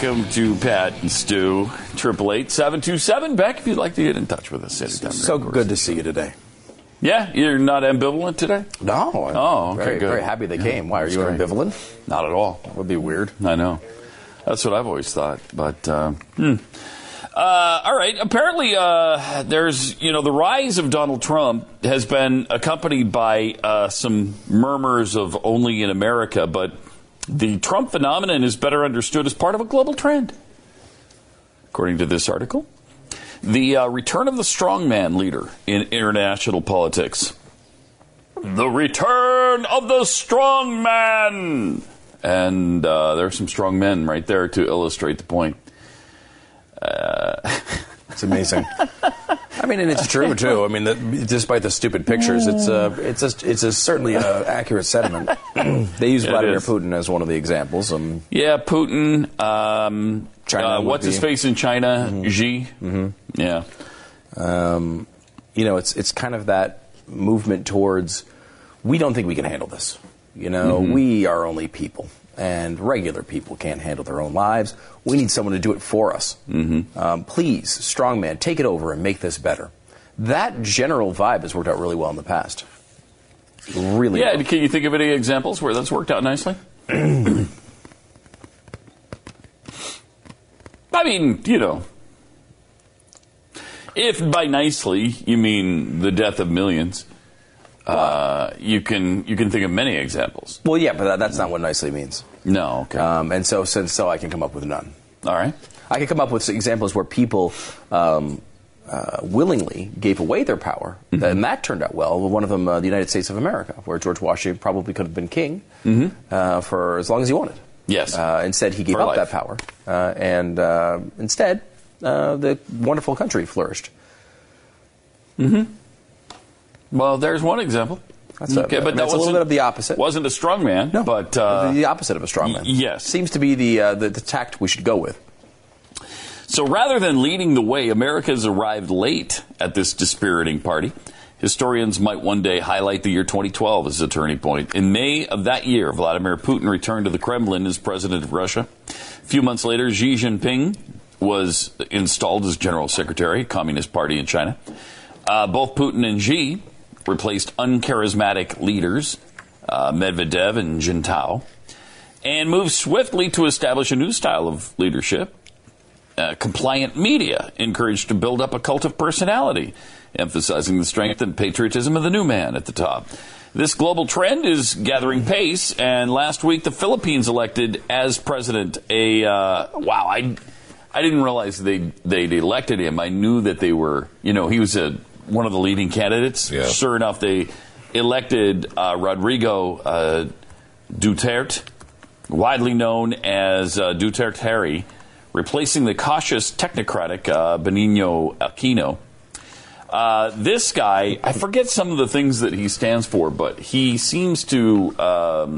Welcome to Pat and Stu, 888-727 Beck, if you'd like to get in touch with us. So good to see you today. Yeah? You're not ambivalent today? No. Oh, okay, very, good. Very happy they came. Why, are you ambivalent? Not at all. That would be weird. I know. That's what I've always thought. But, all right. Apparently, there's, the rise of Donald Trump has been accompanied by some murmurs of only in America, but the Trump phenomenon is better understood as part of a global trend. According to this article, the return of the strongman leader in international politics. The return of the strongman! And there are some strong men right there to illustrate the point. It's amazing. I mean, and it's true, too. I mean, despite the stupid pictures, it's certainly an accurate sentiment. They use Vladimir Putin as one of the examples. Yeah, Putin. China. His face in China? Mm-hmm. Xi. Mm-hmm. Yeah. It's kind of that movement towards, we don't think we can handle this. Mm-hmm. We are only people. And regular people can't handle their own lives. We need someone to do it for us. Mm-hmm. Please, strongman, take it over and make this better. That general vibe has worked out really well in the past. Really well. Yeah, can you think of any examples where that's worked out nicely? I mean, if by nicely you mean the death of millions... you can think of many examples. Well, yeah, but that's not what nicely means. No, okay. And so I can come up with none. All right. I can come up with examples where people willingly gave away their power, mm-hmm. and that turned out well. One of them, the United States of America, where George Washington probably could have been king mm-hmm. For as long as he wanted. Yes. Instead, he gave up that power, and instead, the wonderful country flourished. Mm-hmm. Well, there's one example. That's okay, but that's a little bit of the opposite. Wasn't a strongman, no, but the opposite of a strongman. Yes, seems to be the tact we should go with. So rather than leading the way, America has arrived late at this dispiriting party. Historians might one day highlight the year 2012 as a turning point. In May of that year, Vladimir Putin returned to the Kremlin as president of Russia. A few months later, Xi Jinping was installed as general secretary of the Communist Party in China. Both Putin and Xi replaced uncharismatic leaders, Medvedev and Jintao, and moved swiftly to establish a new style of leadership. Compliant media encouraged to build up a cult of personality, emphasizing the strength and patriotism of the new man at the top. This global trend is gathering pace, and last week the Philippines elected as president I didn't realize they'd elected him. I knew that they were, he was one of the leading candidates. Yeah. Sure enough, they elected Rodrigo Duterte, widely known as Duterte Harry, replacing the cautious technocratic Benigno Aquino. This guy, I forget some of the things that he stands for, but he seems to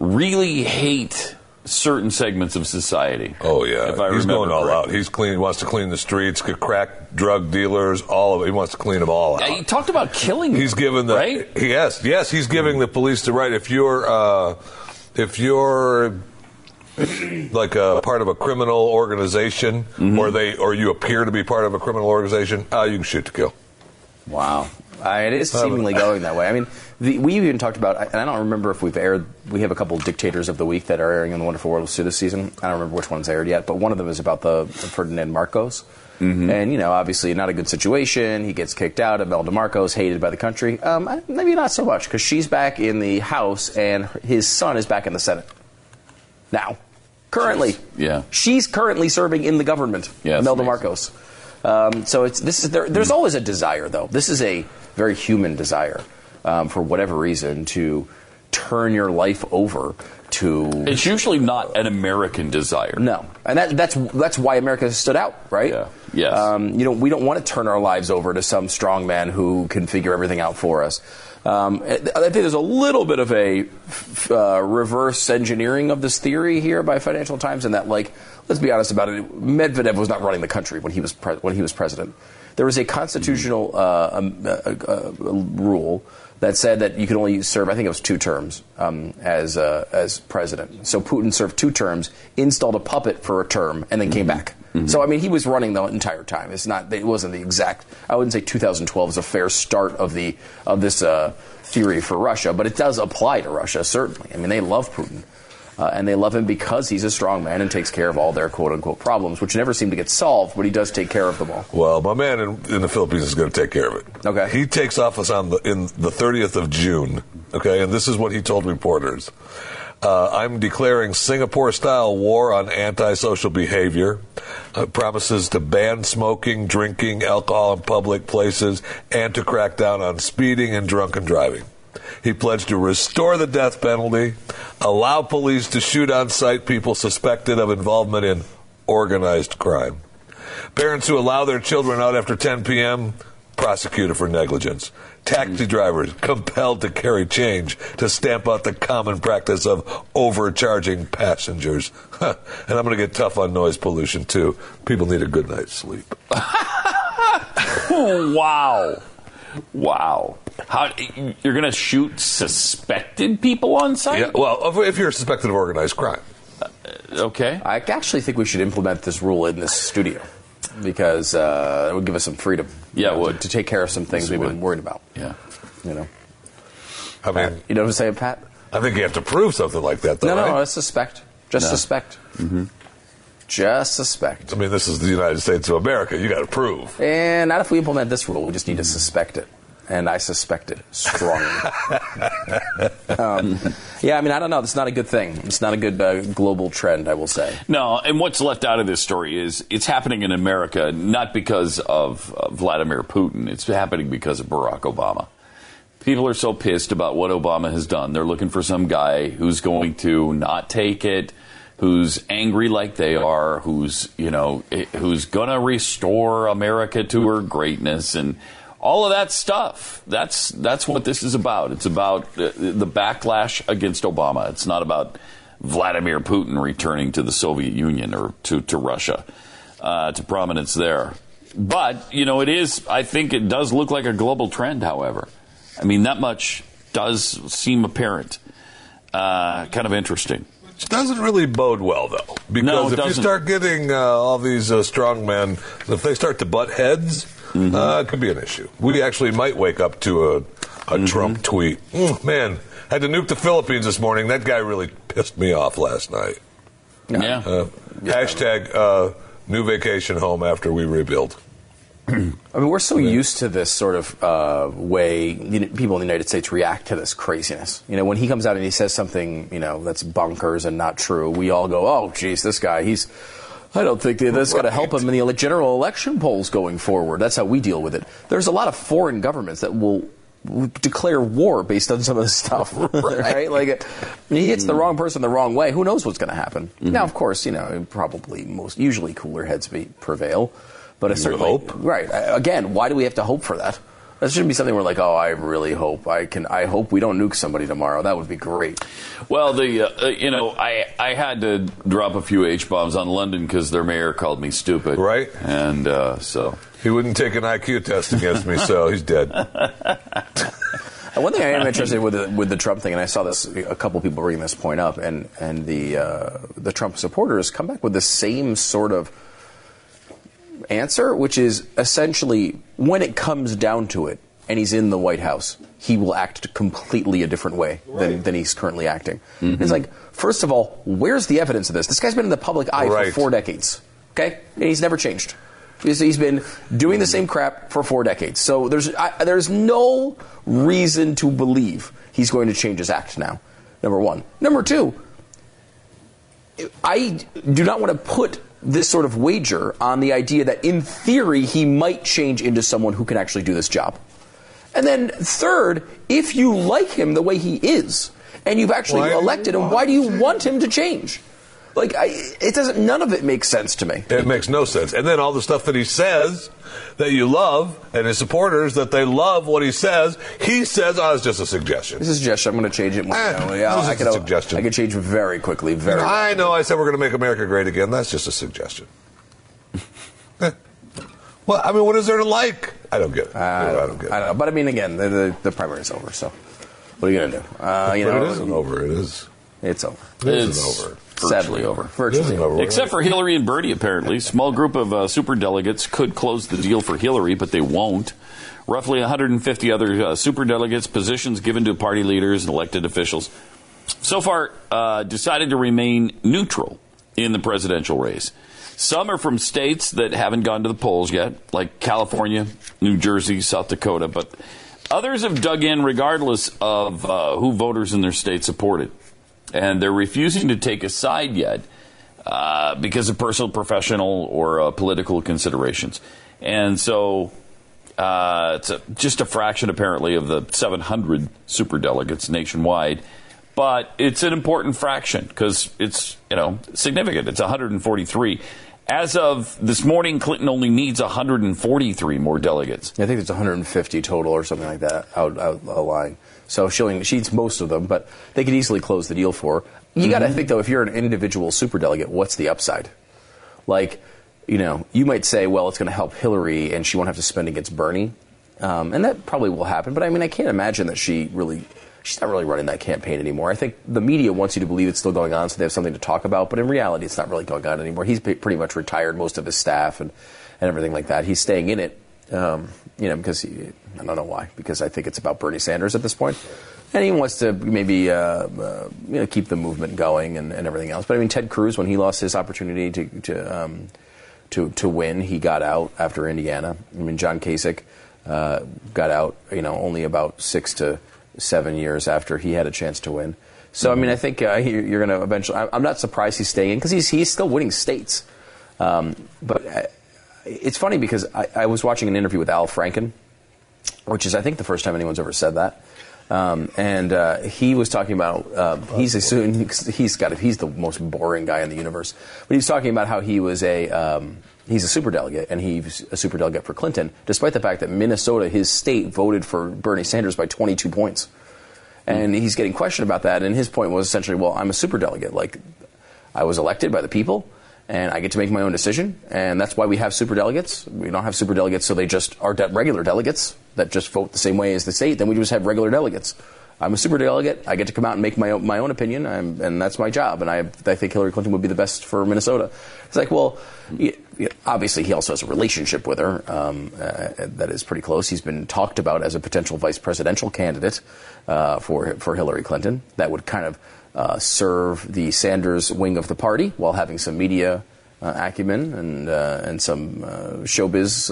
really hate certain segments of society. Oh yeah, he's going all out. He's clean. He wants to clean the streets, crack drug dealers, all of it. He wants to clean them all out. Yeah, he talked about killing. He's giving the right. Yes. He's giving the police the right. If you're like a part of a criminal organization, mm-hmm. or you appear to be part of a criminal organization, you can shoot to kill. Wow. It is seemingly going that way. I mean, we even talked about, and I don't remember if we've aired, we have a couple of dictators of the week that are airing in the Wonderful World of Sue this season. I don't remember which one's aired yet, but one of them is about the Ferdinand Marcos. Mm-hmm. And, you know, obviously not a good situation. He gets kicked out. Imelda Marcos, hated by the country. Maybe not so much, because she's back in the House and his son is back in the Senate. Now, currently. Jeez. Yeah. She's currently serving in the government, yeah, Imelda Marcos. So it's there's always a desire, though. This is a very human desire, for whatever reason, to turn your life over to... It's usually not an American desire. No. And that's why America has stood out, right? Yeah. Yes. You know, we don't want to turn our lives over to some strong man who can figure everything out for us. I think there's a little bit of a reverse engineering of this theory here by Financial Times, in that, like, let's be honest about it. Medvedev was not running the country when he was president. There was a constitutional rule that said that you could only serve, I think it was 2 terms as president. So Putin served 2 terms, installed a puppet for a term, and then came back. Mm-hmm. So, I mean, he was running the entire time. It's not, it wasn't the exact, I wouldn't say 2012 is a fair start of the of this theory for Russia, but it does apply to Russia, certainly. I mean, they love Putin. And they love him because he's a strong man and takes care of all their quote-unquote problems, which never seem to get solved, but he does take care of them all. Well, my man in the Philippines is going to take care of it. Okay. He takes office on the 30th of June, okay? And this is what he told reporters. I'm declaring Singapore-style war on antisocial behavior, promises to ban smoking, drinking, alcohol in public places, and to crack down on speeding and drunken driving. He pledged to restore the death penalty, allow police to shoot on-site people suspected of involvement in organized crime. Parents who allow their children out after 10 p.m., prosecuted for negligence. Taxi drivers compelled to carry change to stamp out the common practice of overcharging passengers. And I'm going to get tough on noise pollution, too. People need a good night's sleep. Wow. Wow. How, you're going to shoot suspected people on site? Yeah, well, if you're suspected of organized crime. Okay. I actually think we should implement this rule in this studio, because it would give us some freedom. Yeah, it would. To take care of some things we've been worried about. Yeah. You know. I mean, Pat, you know what I'm saying, Pat? I think you have to prove something like that, though, right? No, suspect. Just suspect. Mm-hmm. Just suspect. I mean, this is the United States of America. You got to prove. And not if we implement this rule. We just need to suspect it. And I suspect it strongly. Yeah, I mean, I don't know. It's not a good thing. It's not a good global trend, I will say. No, and what's left out of this story is it's happening in America not because of Vladimir Putin. It's happening because of Barack Obama. People are so pissed about what Obama has done. They're looking for some guy who's going to not take it, who's angry like they are, who's, you know, who's going to restore America to her greatness, and all of that stuff. That's what this is about. It's about the backlash against Obama. It's not about Vladimir Putin returning to the Soviet Union or to Russia, to prominence there. But, you know, it is, I think it does look like a global trend, however. I mean, that much does seem apparent. Kind of interesting. It doesn't really bode well, though, because if you start getting all these strongmen, if they start to butt heads, it could be an issue. We actually might wake up to a Trump tweet. Man, had to nuke the Philippines this morning. That guy really pissed me off last night. Yeah. Hashtag new vacation home after we rebuild. I mean, we're so used to this sort of way people in the United States react to this craziness. You know, when he comes out and he says something, you know, that's bonkers and not true, we all go, oh, geez, this guy, he's... I don't think that's going to help him in the general election polls going forward. That's how we deal with it. There's a lot of foreign governments that will declare war based on some of this stuff, right? Like, he hits the wrong person the wrong way. Who knows what's going to happen? Mm-hmm. Now, of course, you know, probably most usually cooler heads prevail. But I certainly hope. Right. Again, why do we have to hope for that? That shouldn't be something we're like, oh, I really hope I hope we don't nuke somebody tomorrow. That would be great. Well, you know, I had to drop a few H-bombs on London because their mayor called me stupid. Right. And so. He wouldn't take an IQ test against me, so he's dead. One thing I am interested in with the Trump thing, and I saw this, a couple people bringing this point up, and the Trump supporters come back with the same sort of answer, which is essentially, when it comes down to it, and he's in the White House, he will act completely a different way than he's currently acting. Mm-hmm. It's like, first of all, where's the evidence of this? This guy's been in the public eye for 4 decades, okay? And he's never changed. He's been doing the same crap for 4 decades. So there's no reason to believe he's going to change his act now, number one. Number two, I do not want to put this sort of wager on the idea that in theory he might change into someone who can actually do this job. And then third, if you like him the way he is and you've actually elected him, why do you want him to change? Like, it doesn't. None of it makes sense to me. It makes no sense. And then all the stuff that he says that you love, and his supporters that they love what he says, "Oh, it's just a suggestion." It's a suggestion. I'm going to change it. It's a suggestion. I can change very quickly. I know. I said we're going to make America great again. That's just a suggestion. Well, I mean, what is there to like? I don't get it. I don't get it. I don't know. But I mean, again, the primary is over. So, what are you going to do? It isn't over. It is. It's over. It is over. Sadly over. Virtually over. Except for Hillary and Bernie, apparently. Small group of superdelegates could close the deal for Hillary, but they won't. Roughly 150 other superdelegates, positions given to party leaders and elected officials, so far decided to remain neutral in the presidential race. Some are from states that haven't gone to the polls yet, like California, New Jersey, South Dakota, but others have dug in regardless of who voters in their state supported. And they're refusing to take a side yet because of personal, professional, or political considerations. And so it's just a fraction, apparently, of the 700 superdelegates nationwide. But it's an important fraction because it's, significant. It's 143. As of this morning, Clinton only needs 143 more delegates. I think it's 150 total or something like that outlying. So she eats most of them, but they could easily close the deal for her. You got to think, though, if you're an individual superdelegate, what's the upside? Like, you might say, well, it's going to help Hillary and she won't have to spend against Bernie. And that probably will happen. But, I mean, I can't imagine that she's not really running that campaign anymore. I think the media wants you to believe it's still going on so they have something to talk about. But in reality, it's not really going on anymore. He's pretty much retired most of his staff and everything like that. He's staying in it. Because I don't know why, because I think it's about Bernie Sanders at this point. And he wants to maybe, keep the movement going and everything else. But I mean, Ted Cruz, when he lost his opportunity to win, he got out after Indiana. I mean, John Kasich, got out, only about 6 to 7 years after he had a chance to win. So, I mean, I think you're going to eventually, I'm not surprised he's staying in because he's still winning states. It's funny because I was watching an interview with Al Franken, which is, I think, the first time anyone's ever said that. He was talking about he's the most boring guy in the universe. But he was talking about how he was he's a superdelegate, and he's a superdelegate for Clinton, despite the fact that Minnesota, his state, voted for Bernie Sanders by 22 points. And he's getting questioned about that, and his point was essentially, well, I'm a superdelegate. Like, I was elected by the people. And I get to make my own decision, and that's why we have superdelegates. We don't have superdelegates, so they just are regular delegates that just vote the same way as the state. Then we just have regular delegates. I'm a superdelegate. I get to come out and make my own opinion, and that's my job. And I think Hillary Clinton would be the best for Minnesota. It's like, well, obviously he also has a relationship with her that is pretty close. He's been talked about as a potential vice presidential candidate for Hillary Clinton. That would kind of serve the Sanders wing of the party while having some media acumen and some showbiz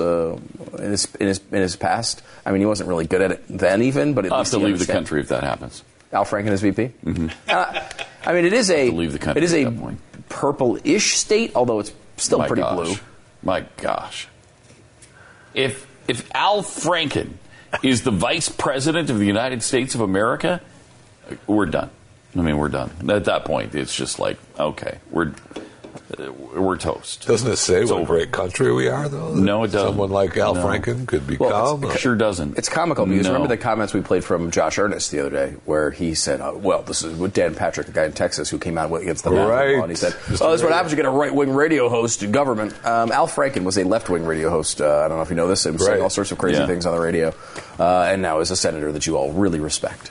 in his past. I mean, he wasn't really good at it then, even. But I'll have to leave the country if that happens. Al Franken is VP. Mm-hmm. I mean, it is a purple-ish state, although it's still blue. My gosh! If Al Franken is the vice president of the United States of America, we're done. I mean, we're done. At that point, it's just like, okay, we're toast. Doesn't it say what a great country we are, though? No, it doesn't. Someone like Al Franken could be calm. It sure doesn't. It's comical because remember the comments we played from Josh Earnest the other day where he said, well, this is with Dan Patrick, the guy in Texas who came out against the right. And he said, well, this is what happens. You get a right-wing radio host in government. Al Franken was a left-wing radio host. I don't know if you know this. He was saying all sorts of crazy things on the radio. And now is a senator that you all really respect.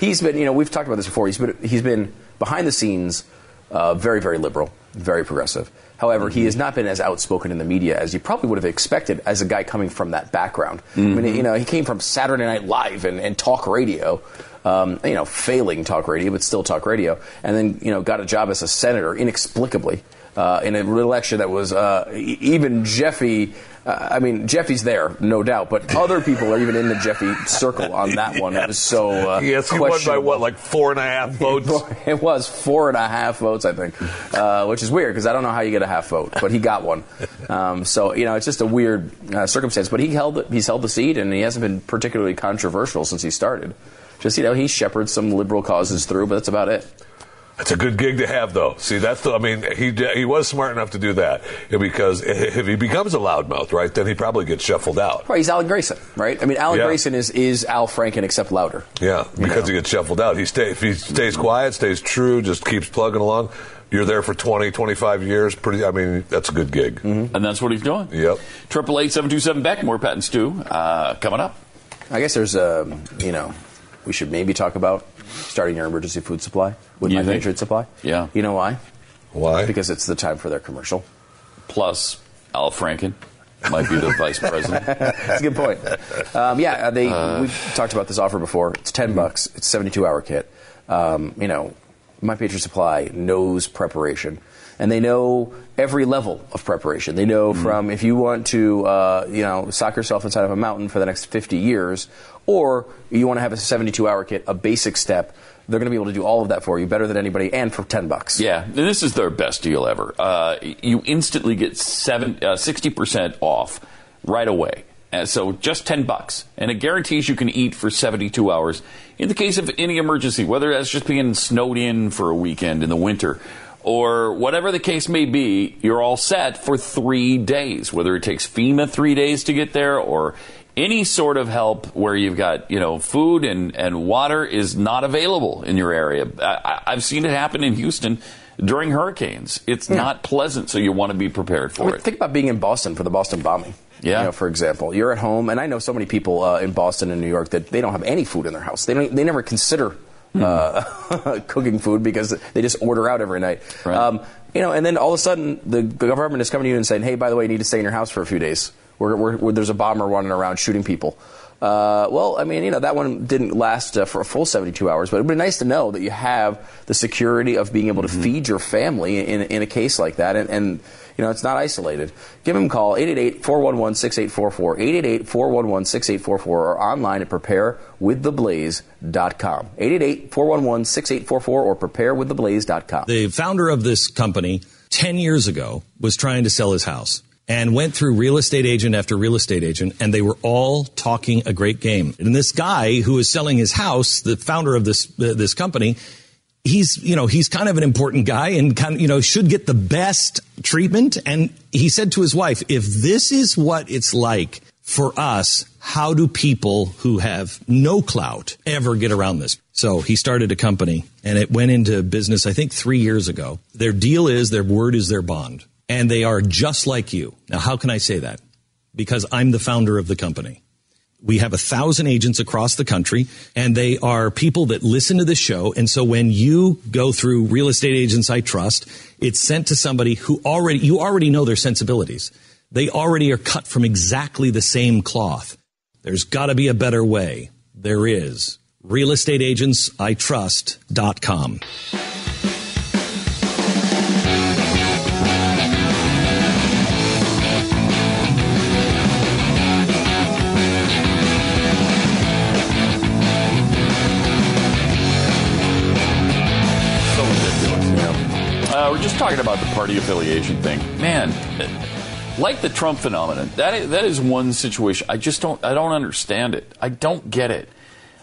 He's been, we've talked about this before. He's been behind the scenes very, very liberal, very progressive. However, he has not been as outspoken in the media as you probably would have expected as a guy coming from that background. I mean, you know, he came from Saturday Night Live and talk radio, you know, failing talk radio, but still talk radio, and then, you know, got a job as a senator inexplicably in an election that was even Jeffy. I mean, Jeffy's there, no doubt, but other people are even in the Jeffy circle on that one. Yes. It was so yes, he won by what, like 4.5 votes? It was 4.5 votes, I think, which is weird because I don't know how you get a half vote, but he got one. So, you know, it's just a weird circumstance. But he's held the seat, and he hasn't been particularly controversial since he started. Just, you know, he shepherds some liberal causes through, but that's about it. It's a good gig to have, though. See, that's the, I mean, he was smart enough to do that because if he becomes a loudmouth, right, then he probably gets shuffled out. Right, he's Alan Grayson, right? I mean, Alan Grayson is Al Franken except louder. Yeah, because he gets shuffled out. He stays quiet, stays true, just keeps plugging along. You're there for 20, 25 years. That's a good gig. Mm-hmm. And that's what he's doing. Yep. 888-727-BECK. More Pat and Stu coming up. I guess there's you know, we should maybe talk about starting your emergency food supply with My Patriot Supply. Yeah. You know why? Why? Because it's the time for their commercial. Plus, Al Franken might be the vice president. That's a good point. We've talked about this offer before. It's $10. It's a 72-hour kit. You know, My Patriot Supply knows preparation. And they know every level of preparation. They know from if you want to, you know, sock yourself inside of a mountain for the next 50 years, or you want to have a 72-hour kit, a basic step, they're going to be able to do all of that for you better than anybody and for $10. Yeah, and this is their best deal ever. You instantly get 60% off right away. So just $10, and it guarantees you can eat for 72 hours in the case of any emergency, whether that's just being snowed in for a weekend in the winter, or whatever the case may be, you're all set for 3 days, whether it takes FEMA 3 days to get there or any sort of help where you've got, you know, food and water is not available in your area. I've seen it happen in Houston during hurricanes. It's not pleasant, so you want to be prepared for it. Think about being in Boston for the Boston bombing. Yeah. You know, for example, you're at home, and I know so many people in Boston and New York that they don't have any food in their house. They never consider cooking food because they just order out every night. Right. You know, and then all of a sudden the government is coming to you and saying, hey, by the way, you need to stay in your house for a few days. There's a bomber running around shooting people. Well, I mean, you know, that one didn't last for a full 72 hours, but it would be nice to know that you have the security of being able to feed your family in a case like that. And you know, it's not isolated. Give them a call, 888-411-6844, 888-411-6844, or online at preparewiththeblaze.com. 888-411-6844 or preparewiththeblaze.com. The founder of this company 10 years ago was trying to sell his house and went through real estate agent after real estate agent, and they were all talking a great game. And this guy who is selling his house, the founder of this company, he's, you know, he's kind of an important guy and kind of, you know, should get the best treatment. And he said to his wife, if this is what it's like for us, how do people who have no clout ever get around this? So he started a company and it went into business, I think, 3 years ago. Their deal is their word is their bond. And they are just like you. Now, how can I say that? Because I'm the founder of the company. We have 1,000 agents across the country, and they are people that listen to the show. And so when you go through Real Estate Agents I Trust, it's sent to somebody who you already know their sensibilities. They already are cut from exactly the same cloth. There's got to be a better way. There is. RealEstateAgentsITrust.com. We're just talking about the party affiliation thing. Man, like the Trump phenomenon, that is one situation. I don't understand it. I don't get it.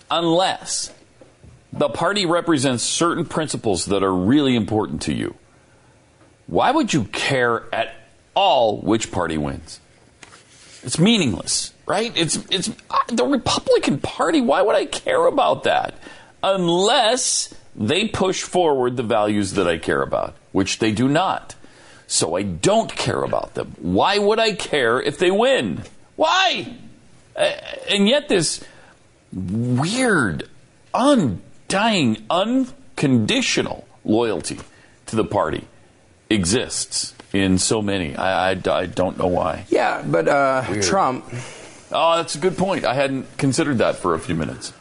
Unless the party represents certain principles that are really important to you. Why would you care at all which party wins? It's meaningless, right? It's the Republican Party. Why would I care about that? Unless they push forward the values that I care about, which they do not. So I don't care about them. Why would I care if they win? Why? And yet this weird, undying, unconditional loyalty to the party exists in so many. I don't know why. Yeah, but Trump. Oh, that's a good point. I hadn't considered that for a few minutes.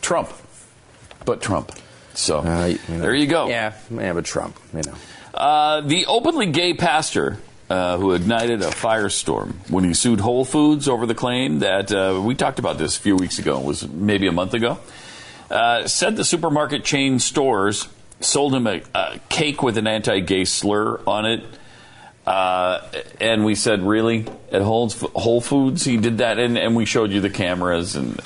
Trump. So there you go. Yeah, but Trump, you know. The openly gay pastor who ignited a firestorm when he sued Whole Foods over the claim that we talked about this a few weeks ago, it was maybe a month ago, said the supermarket chain stores sold him a cake with an anti-gay slur on it. And we said, really? At Whole Foods he did that? And we showed you the cameras and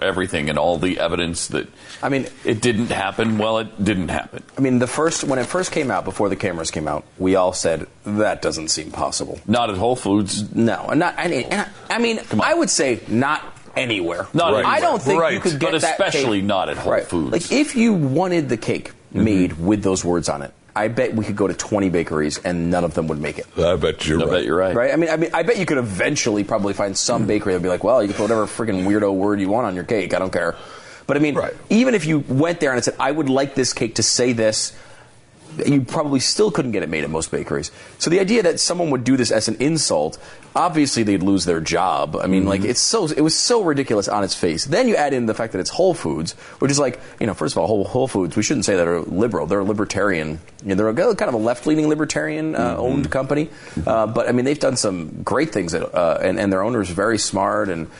everything and all the evidence that it didn't happen. Well, it didn't happen. I mean, when it first came out, before the cameras came out, we all said, that doesn't seem possible. Not at Whole Foods. No. I would say not anywhere. Not anywhere. I don't think you could get that cake. But especially not at Whole Foods. Like, if you wanted the cake made with those words on it, I bet we could go to 20 bakeries and none of them would make it. I bet you're right. Right? I bet you could eventually probably find some bakery that would be like, well, you can put whatever freaking weirdo word you want on your cake. I don't care. But even if you went there and said, I would like this cake to say this, you probably still couldn't get it made at most bakeries. So the idea that someone would do this as an insult, obviously they'd lose their job. It was so ridiculous on its face. Then you add in the fact that it's Whole Foods, which is first of all, Whole Foods, we shouldn't say that are liberal. They're a libertarian. They're kind of a left-leaning libertarian owned company. But they've done some great things, and their owner's very smart, and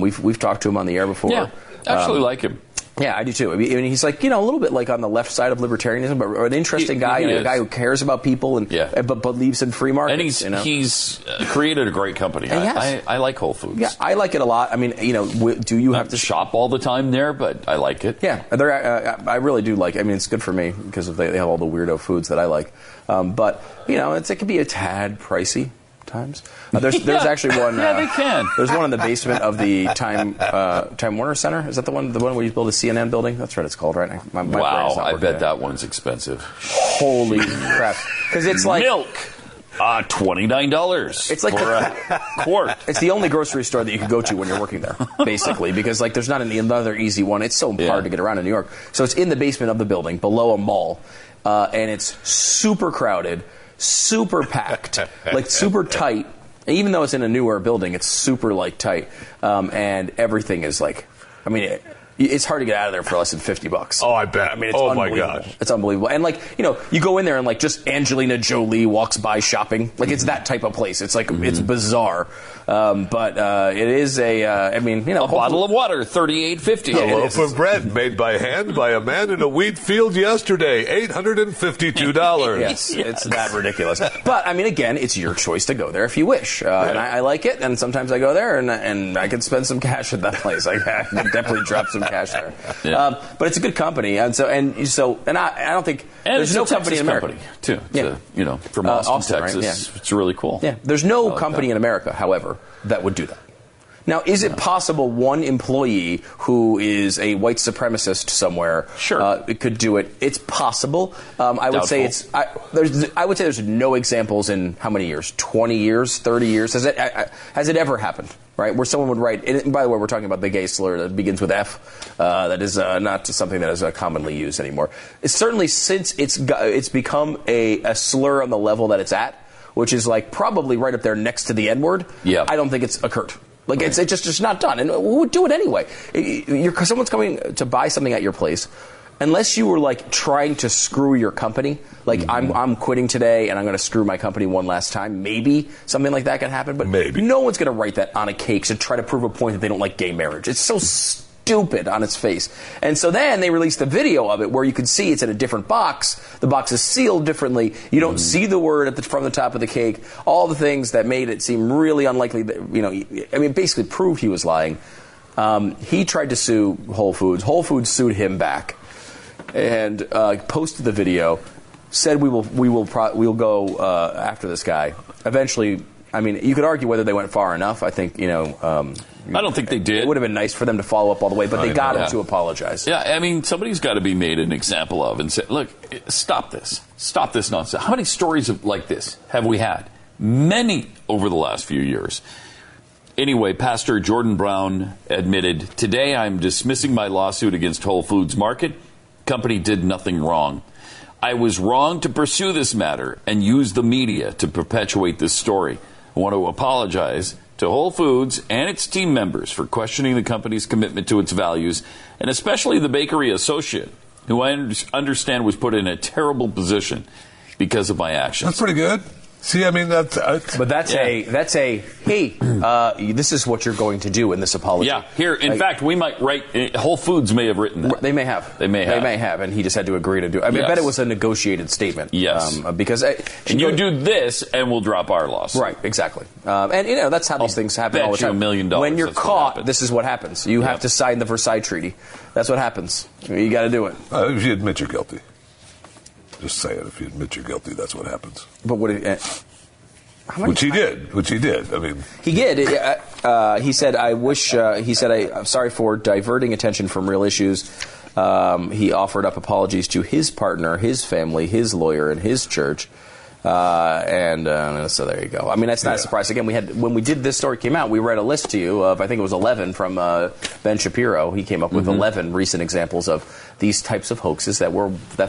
we've talked to him on the air before. Yeah, absolutely like him. Yeah, I do too. He's a little bit on the left side of libertarianism, but an interesting guy, a guy who cares about people but believes in free markets. And he's created a great company. I like Whole Foods. Yeah, I like it a lot. Do you have to shop all the time there? But I like it. Yeah, I really do like it. It's good for me because they have all the weirdo foods that I like. It can be a tad pricey. Times. There's actually one. They can. There's one in the basement of the Time Warner Center. Is that the one where you build a CNN building? That's what it's called, right? I bet that one's expensive. Holy crap! Because it's like milk. $29. It's like a quart. It's the only grocery store that you can go to when you're working there, basically, because there's not another easy one. It's so hard to get around in New York. So it's in the basement of the building, below a mall, and it's super crowded. Super packed, super tight. Even though it's in a newer building, it's super tight, and everything is it's hard to get out of there for less than $50. Oh, I bet. It's unbelievable. My gosh, it's unbelievable. And you go in there and just Angelina Jolie walks by shopping. It's that type of place. It's it's bizarre, but it is a bottle of water, $38.50. A loaf of bread made by hand by a man in a wheat field yesterday, $852. Yes, it's that ridiculous. But again, it's your choice to go there if you wish, and I like it. And sometimes I go there and I can spend some cash at that place. I can definitely drop some cash there, but it's a good company, and I don't think there's no company in America too. From Austin, Texas, right? Yeah. It's really cool. Yeah, there's no company in America, however, that would do that. Now, is it possible one employee who is a white supremacist somewhere could do it? It's possible. I would say there's no examples in how many years? 20 years? 30 years? Has it ever happened? Right, where someone would write. And by the way, we're talking about the gay slur that begins with F. That is not something that is commonly used anymore. It's certainly since it's become a slur on the level that it's at, which is probably right up there next to the N word. Yeah. I don't think it's occurred. Right. It's just not done, and who would do it anyway? Someone's coming to buy something at your place, unless you were trying to screw your company. I'm quitting today, and I'm going to screw my company one last time. Maybe something like that could happen, but maybe no one's going to write that on a cake to try to prove a point that they don't like gay marriage. It's so stupid on its face. And so then they released the video of it where you could see it's in a different box. The box is sealed differently. You don't see the word from the top of the cake. All the things that made it seem really unlikely that, basically proved he was lying. He tried to sue Whole Foods. Whole Foods sued him back and posted the video, said we'll go after this guy. Eventually, you could argue whether they went far enough. I think, I don't think they did. It would have been nice for them to follow up all the way, but they got him to apologize. Yeah, somebody's got to be made an example of and say, look, stop this. Stop this nonsense. How many stories like this have we had? Many over the last few years. Anyway, Pastor Jordan Brown admitted, today I'm dismissing my lawsuit against Whole Foods Market company did nothing wrong. I was wrong to pursue this matter and use the media to perpetuate this story. I want to apologize to Whole Foods and its team members for questioning the company's commitment to its values, and especially the bakery associate, who I understand was put in a terrible position because of my actions. That's pretty good. See, I mean, this is what you're going to do in this apology. Yeah, here. In fact, we might write. Whole Foods may have written that. They may have. And he just had to agree to do it. I mean, yes. I bet it was a negotiated statement. Yes. Because you do this, and we'll drop our loss. Right. Exactly. And you know that's how these things happen all the time. Bet you $1 million. When you're caught, this is what happens. You have to sign the Versailles Treaty. That's what happens. You got to do it. If you admit you're guilty. Just say it. If you admit you're guilty, that's what happens. But what? Which he did. I mean, he did. He said, "I wish." He said, "I'm sorry for diverting attention from real issues." He offered up apologies to his partner, his family, his lawyer, and his church. So there you go. I mean, that's not a surprise. Again, when we did this story came out, we read a list to you of, I think it was 11 from Ben Shapiro. He came up with 11 recent examples of these types of hoaxes that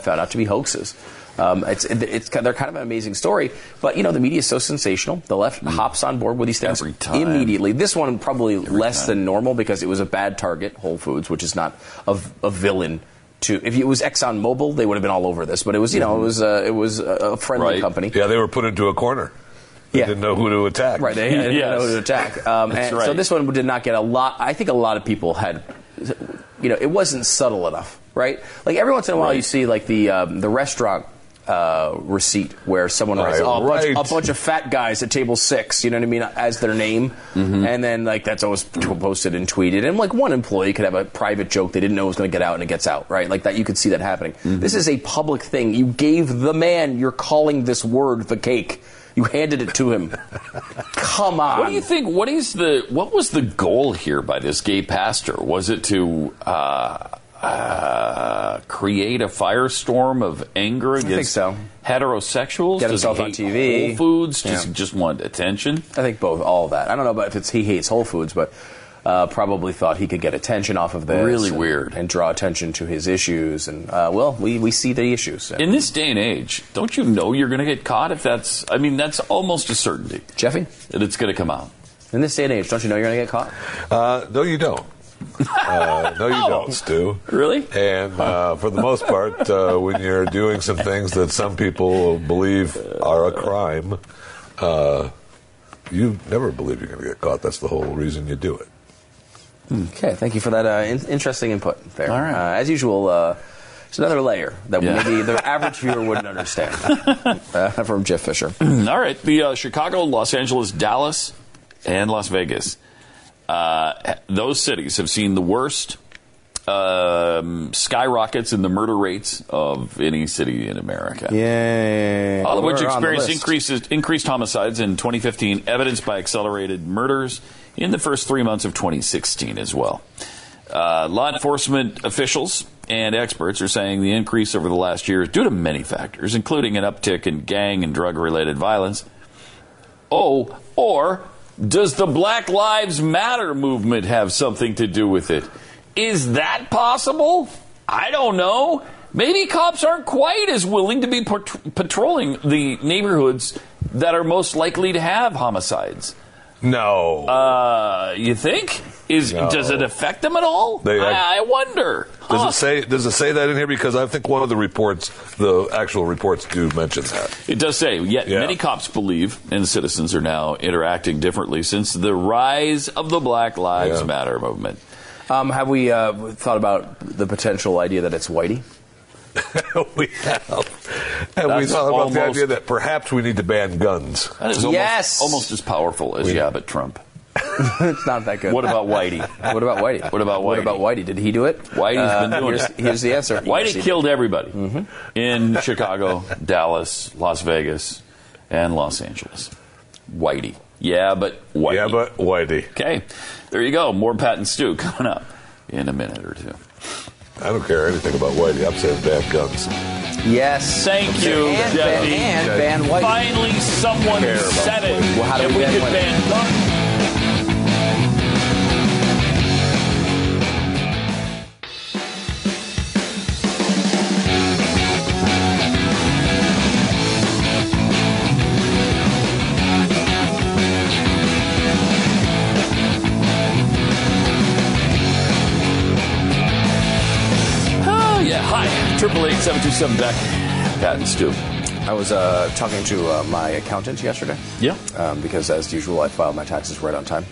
found out to be hoaxes. They're kind of an amazing story, but you know the media is so sensational. The left hops on board with these things immediately. This one probably less than normal because it was a bad target, Whole Foods, which is not a villain. If it was ExxonMobil, they would have been all over this. But it was, it was a friendly company. Yeah, they were put into a corner. They didn't know who to attack. Right, they didn't know who to attack. So this one did not get a lot. I think a lot of people had, it wasn't subtle enough, right? Like every once in a while, you see like the restaurant receipt where someone writes a bunch of fat guys at table 6, you know what I mean, as their name, and then like that's always posted and tweeted, and like one employee could have a private joke they didn't know was going to get out, and it gets out, right? Like that, you could see that happening. This is a public thing. You gave the man you're calling this word the cake. You handed it to him. Come on. What do you think? What was the goal here by this gay pastor? Was it to create a firestorm of anger against heterosexuals? Get himself on TV. Whole Foods just wanted attention. I think both, all of that. I don't know about if it's he hates Whole Foods, but probably thought he could get attention off of this. Really weird. And draw attention to his issues. And we see the issues. In this day and age, don't you know you're going to get caught if that's... I mean, that's almost a certainty. Jeffy? That it's going to come out. In this day and age, don't you know you're going to get caught? No, you don't. Don't, Stu. Really? And for the most part, when you're doing some things that some people believe are a crime, you never believe you're going to get caught. That's the whole reason you do it. Okay, thank you for that interesting input there. All right. As usual, it's another layer that maybe the average viewer wouldn't understand from Jeff Fisher. All right, the Chicago, Los Angeles, Dallas, and Las Vegas. Those cities have seen the worst skyrockets in the murder rates of any city in America. Yeah, all of which experienced increased homicides in 2015, evidenced by accelerated murders in the first 3 months of 2016 as well. Law enforcement officials and experts are saying the increase over the last year is due to many factors, including an uptick in gang and drug-related violence. Does the Black Lives Matter movement have something to do with it? Is that possible? I don't know. Maybe cops aren't quite as willing to be patrolling the neighborhoods that are most likely to have homicides. No. You think? Does it affect them at all? I wonder. Does it say that in here? Because I think one of the reports, the actual reports, do mention that. It does say, many cops believe, and citizens are now interacting differently since the rise of the Black Lives Matter movement. Have we thought about the potential idea that it's whitey? We have. And we thought about the idea that perhaps we need to ban guns. That is almost as powerful as but Trump. It's not that good. What about Whitey? What about Whitey? What about Whitey? What about Whitey? Did he do it? Whitey's been doing it. Here's the answer. Whitey killed everybody in Chicago, Dallas, Las Vegas, and Los Angeles. Whitey. Yeah, but Whitey. Yeah, but Whitey. Okay. There you go. More Pat and Stu coming up in a minute or two. I don't care anything about Whitey. I'm saying bad guns. Yes. Thank you, Debbie. And ban Whitey. Finally, someone said it. Well, how do we could ban guns? 727 Beck, Pat and Stu. I was talking to my accountant yesterday. Yeah. Because, as usual, I filed my taxes right on time.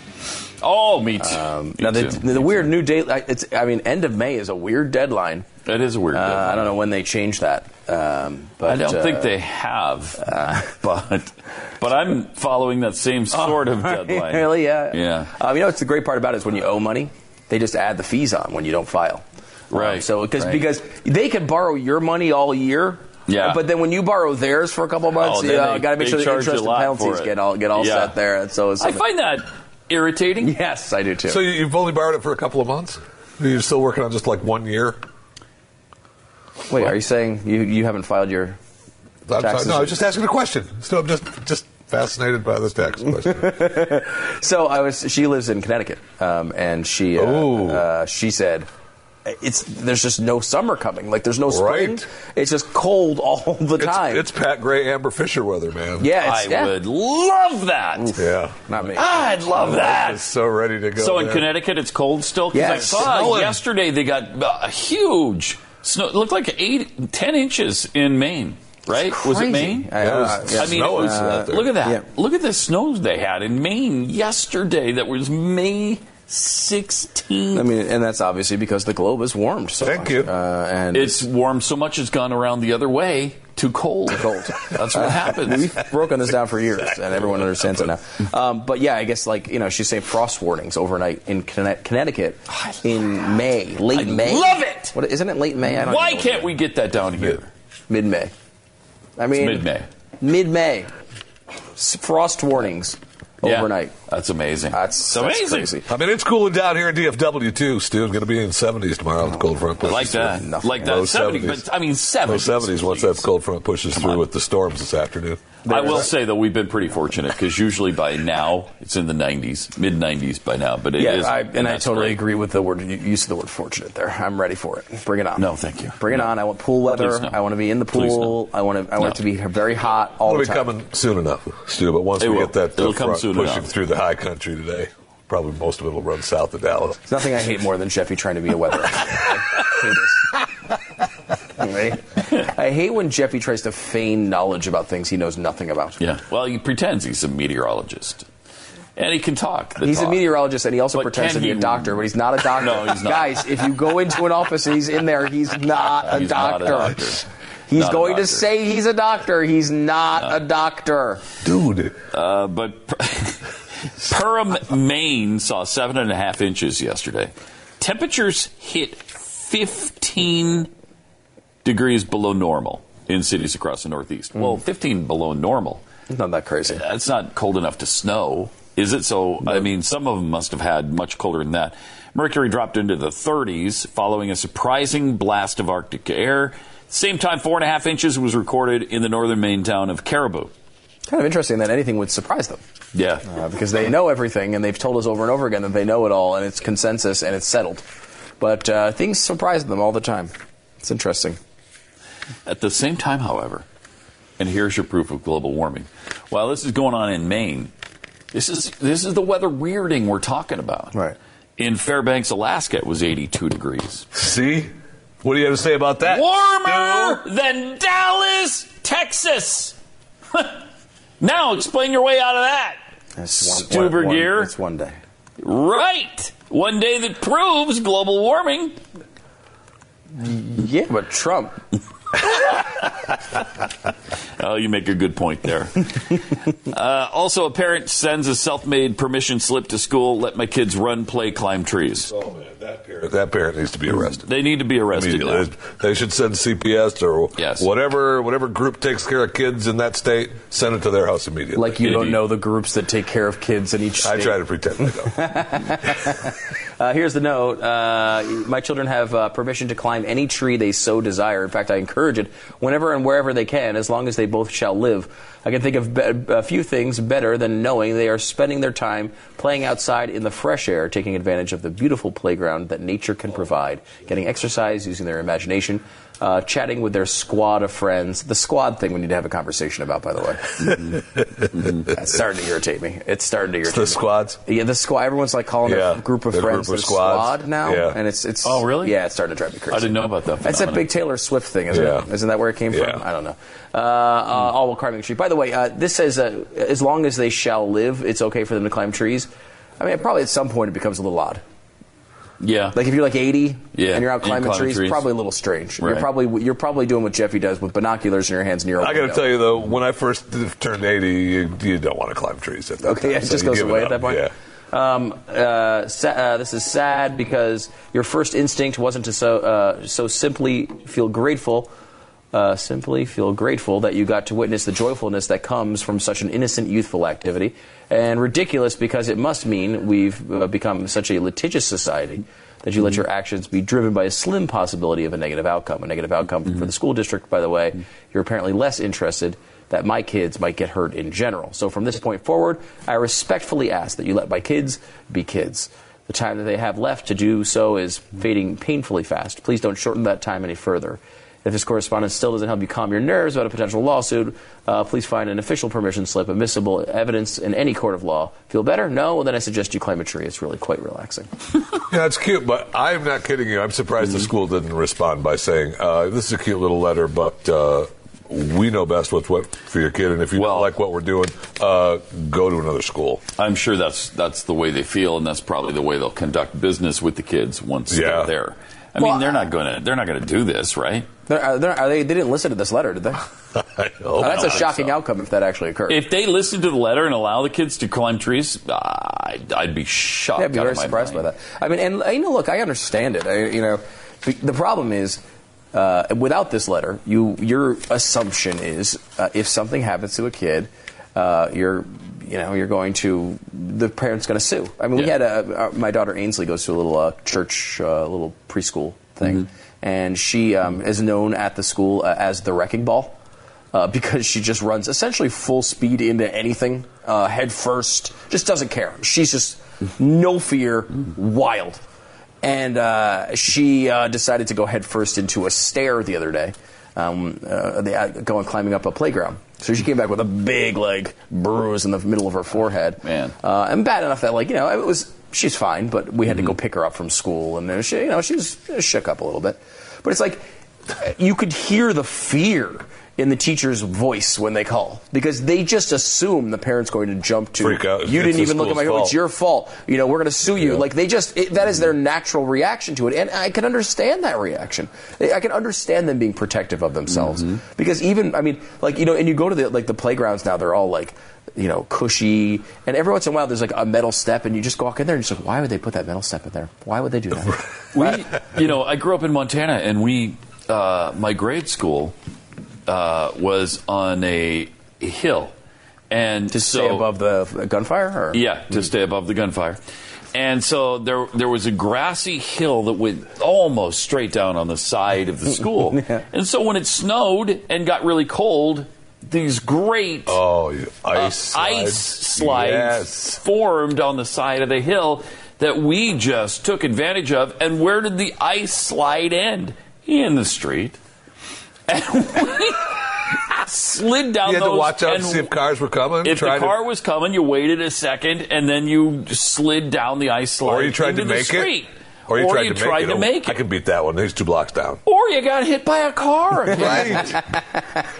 Oh, me too. Now, the weird new date, end of May is a weird deadline. It is a weird deadline. I don't know when they changed that. But I don't think they have. But I'm following that same sort of deadline. Really? Yeah. Yeah. It's the great part about it is when you owe money, they just add the fees on when you don't file. Right. Because they can borrow your money all year. Yeah. But then when you borrow theirs for a couple of months, you got to make sure the interest and penalties get all set there. So I find that irritating. Yes, I do too. So you've only borrowed it for a couple of months? You're still working on just like 1 year? Wait, are you saying you haven't filed your taxes? No, I was just asking a question. So I'm just fascinated by this tax question. So she lives in Connecticut, and she said, there's just no summer coming. Like, there's no spring. Right. It's just cold all the time. It's Pat Gray, Amber Fisher weather, man. Yeah, I would love that. Oof. Yeah. Not me. I'd love that. It's so ready to go. So in Connecticut, it's cold still? Because I saw yesterday they got a huge snow. It looked like 10 inches in Maine. Right? Was it Maine? Look at that. Yeah. Look at the snow they had in Maine yesterday. That was May 16th. And that's obviously because the globe is warmed so much. Thank you. And it's warmed so much it's gone around the other way. Too cold. That's what happens. We've broken this down for years, and everyone understands it now. But yeah, I guess she's saying frost warnings overnight in Connecticut in May, late May. I love it. What, isn't it late May? I don't know. Why can't we get that down here? Mid-May. It's mid-May. Mid-May. Frost warnings. Overnight. Yeah, that's amazing. That's crazy. It's cooling down here in DFW, too, Stu. It's going to be in the 70s tomorrow with the cold front pushes through. Low 70s. 70s. But, 70s. Low 70s once that cold front pushes through with the storms this afternoon. I will say, though, we've been pretty fortunate because usually by now it's in the 90s, mid-90s by now. But it is. I totally agree with the use of the word fortunate there. I'm ready for it. Bring it on. No, thank you. Bring it on. I want pool weather. No. I want to be in the pool. No. I want it to be very hot all the time. It'll be coming soon enough, Stu, but once we get that front pushing through the high country today. Probably most of it will run south of Dallas. There's nothing I hate more than Jeffy trying to be a weather I hate when Jeffy tries to feign knowledge about things he knows nothing about. Yeah. Well, he pretends he's a meteorologist. And he can talk. He's a meteorologist, and he also pretends to be a doctor, but he's not a doctor. No, he's not. Guys, if you go into an office and he's in there, he's not a doctor. He's going to say he's a doctor. He's not a doctor. Dude. But Perham, Maine saw 7.5 inches yesterday. Temperatures hit 15 degrees below normal in cities across the Northeast. Well, 15 below normal. It's not that crazy. It's not cold enough to snow, is it? So, no. Some of them must have had much colder than that. Mercury dropped into the 30s following a surprising blast of Arctic air. Same time, 4.5 inches was recorded in the northern Maine town of Caribou. Kind of interesting that anything would surprise them. Yeah. Because they know everything, and they've told us over and over again that they know it all, and it's consensus, and it's settled. But things surprise them all the time. It's interesting. At the same time, however, and here's your proof of global warming. While this is going on in Maine, this is the weather weirding we're talking about. Right. In Fairbanks, Alaska, it was 82 degrees. See? What do you have to say about that? Warmer than Dallas, Texas. Now explain your way out of that. Stuber gear. That's one day. Right. One day that proves global warming. Yeah, but Trump. Oh, you make a good point there. Also, a parent sends a self-made permission slip to school. Let my kids run, play, climb trees. Oh, man, that parent needs to be arrested. They need to be arrested now. They should send CPS or whatever group takes care of kids in that state, send it to their house immediately. Like you don't know the groups that take care of kids in each state. I try to pretend I don't. Here's the note. My children have permission to climb any tree they so desire. In fact, I encourage it whenever and wherever they can, as long as they both shall live. I can think of a few things better than knowing they are spending their time playing outside in the fresh air, taking advantage of the beautiful playground that nature can provide, getting exercise, using their imagination. chatting with their squad of friends. The squad thing we need to have a conversation about, by the way. That's starting to irritate me. It's starting to irritate me. It's the squads? Yeah, the squad. Everyone's like calling a group of friends a squad now. Yeah. And it's oh, really? Yeah, it's starting to drive me crazy. I didn't know about that. That's that big Taylor Swift thing, isn't it? Isn't that where it came from? I don't know. All will climb the tree. By the way, this says as long as they shall live, it's okay for them to climb trees. I mean, probably at some point it becomes a little odd. Yeah. Like if you're like 80 and you're out climbing trees, probably a little strange. Right. You're probably doing what Jeffy does with binoculars in your hands and your own. I got to tell you, though, when I first turned 80, you don't want to climb trees at that time. Okay, it just goes away at that point? Yeah. This is sad because your first instinct wasn't to so simply feel grateful. Simply feel grateful that you got to witness the joyfulness that comes from such an innocent, youthful activity, and ridiculous because it must mean we've become such a litigious society that you let your actions be driven by a slim possibility of a negative outcome. A negative outcome for the school district, by the way, you're apparently less interested that my kids might get hurt in general. So from this point forward, I respectfully ask that you let my kids be kids. The time that they have left to do so is fading painfully fast. Please don't shorten that time any further. If this correspondence still doesn't help you calm your nerves about a potential lawsuit, please find an official permission slip, admissible evidence in any court of law. Feel better? No? Well, then I suggest you climb a tree. It's really quite relaxing. Yeah, it's cute, but I'm not kidding you. I'm surprised the school didn't respond by saying, this is a cute little letter, but we know best what's what for your kid, and if you don't like what we're doing, go to another school. I'm sure that's the way they feel, and that's probably the way they'll conduct business with the kids once they're there. I mean, they're not going to do this, right? They didn't listen to this letter, did they? That's a shocking outcome if that actually occurred. If they listened to the letter and allow the kids to climb trees, I'd be shocked. Yeah, I'd be very surprised by that. I mean, and look, I understand it. The problem is, without this letter, your assumption is if something happens to a kid, you're going to the parent's going to sue. I mean, we had my daughter Ainsley goes to a little church, little preschool thing, and she is known at the school as the wrecking ball because she just runs essentially full speed into anything, head first, just doesn't care. She's just no fear, wild, and she decided to go head first into a stair the other day. Climbing up a playground. So she came back with a big bruise in the middle of her forehead. Man, and bad enough that it was she's fine, but we had to go pick her up from school, and she she was shook up a little bit. But it's like you could hear the fear in the teacher's voice when they call because they just assume the parent's going to jump to freak out. You didn't even look at my phone. It's your fault. We're going to sue you. Like they just that is their natural reaction to it, and I can understand that reaction. I can understand them being protective of themselves because even and you go to the playgrounds now. They're all cushy, and every once in a while there's a metal step, and you just walk in there and you're just why would they put that metal step in there? Why would they do that? I grew up in Montana, and we my grade school. Was on a hill, and to stay above the gunfire. Or? Yeah, to stay above the gunfire, and so there was a grassy hill that went almost straight down on the side of the school. And so when it snowed and got really cold, these great ice slides formed on the side of the hill that we just took advantage of. And where did the ice slide end? In the street. And we slid down those. You had to watch out and see if cars were coming? If the car was coming, you waited a second, and then you slid down the ice slide or you tried to make it. Or you tried to make it. I could beat that one. He's 2 blocks down. Or you got hit by a car. Right.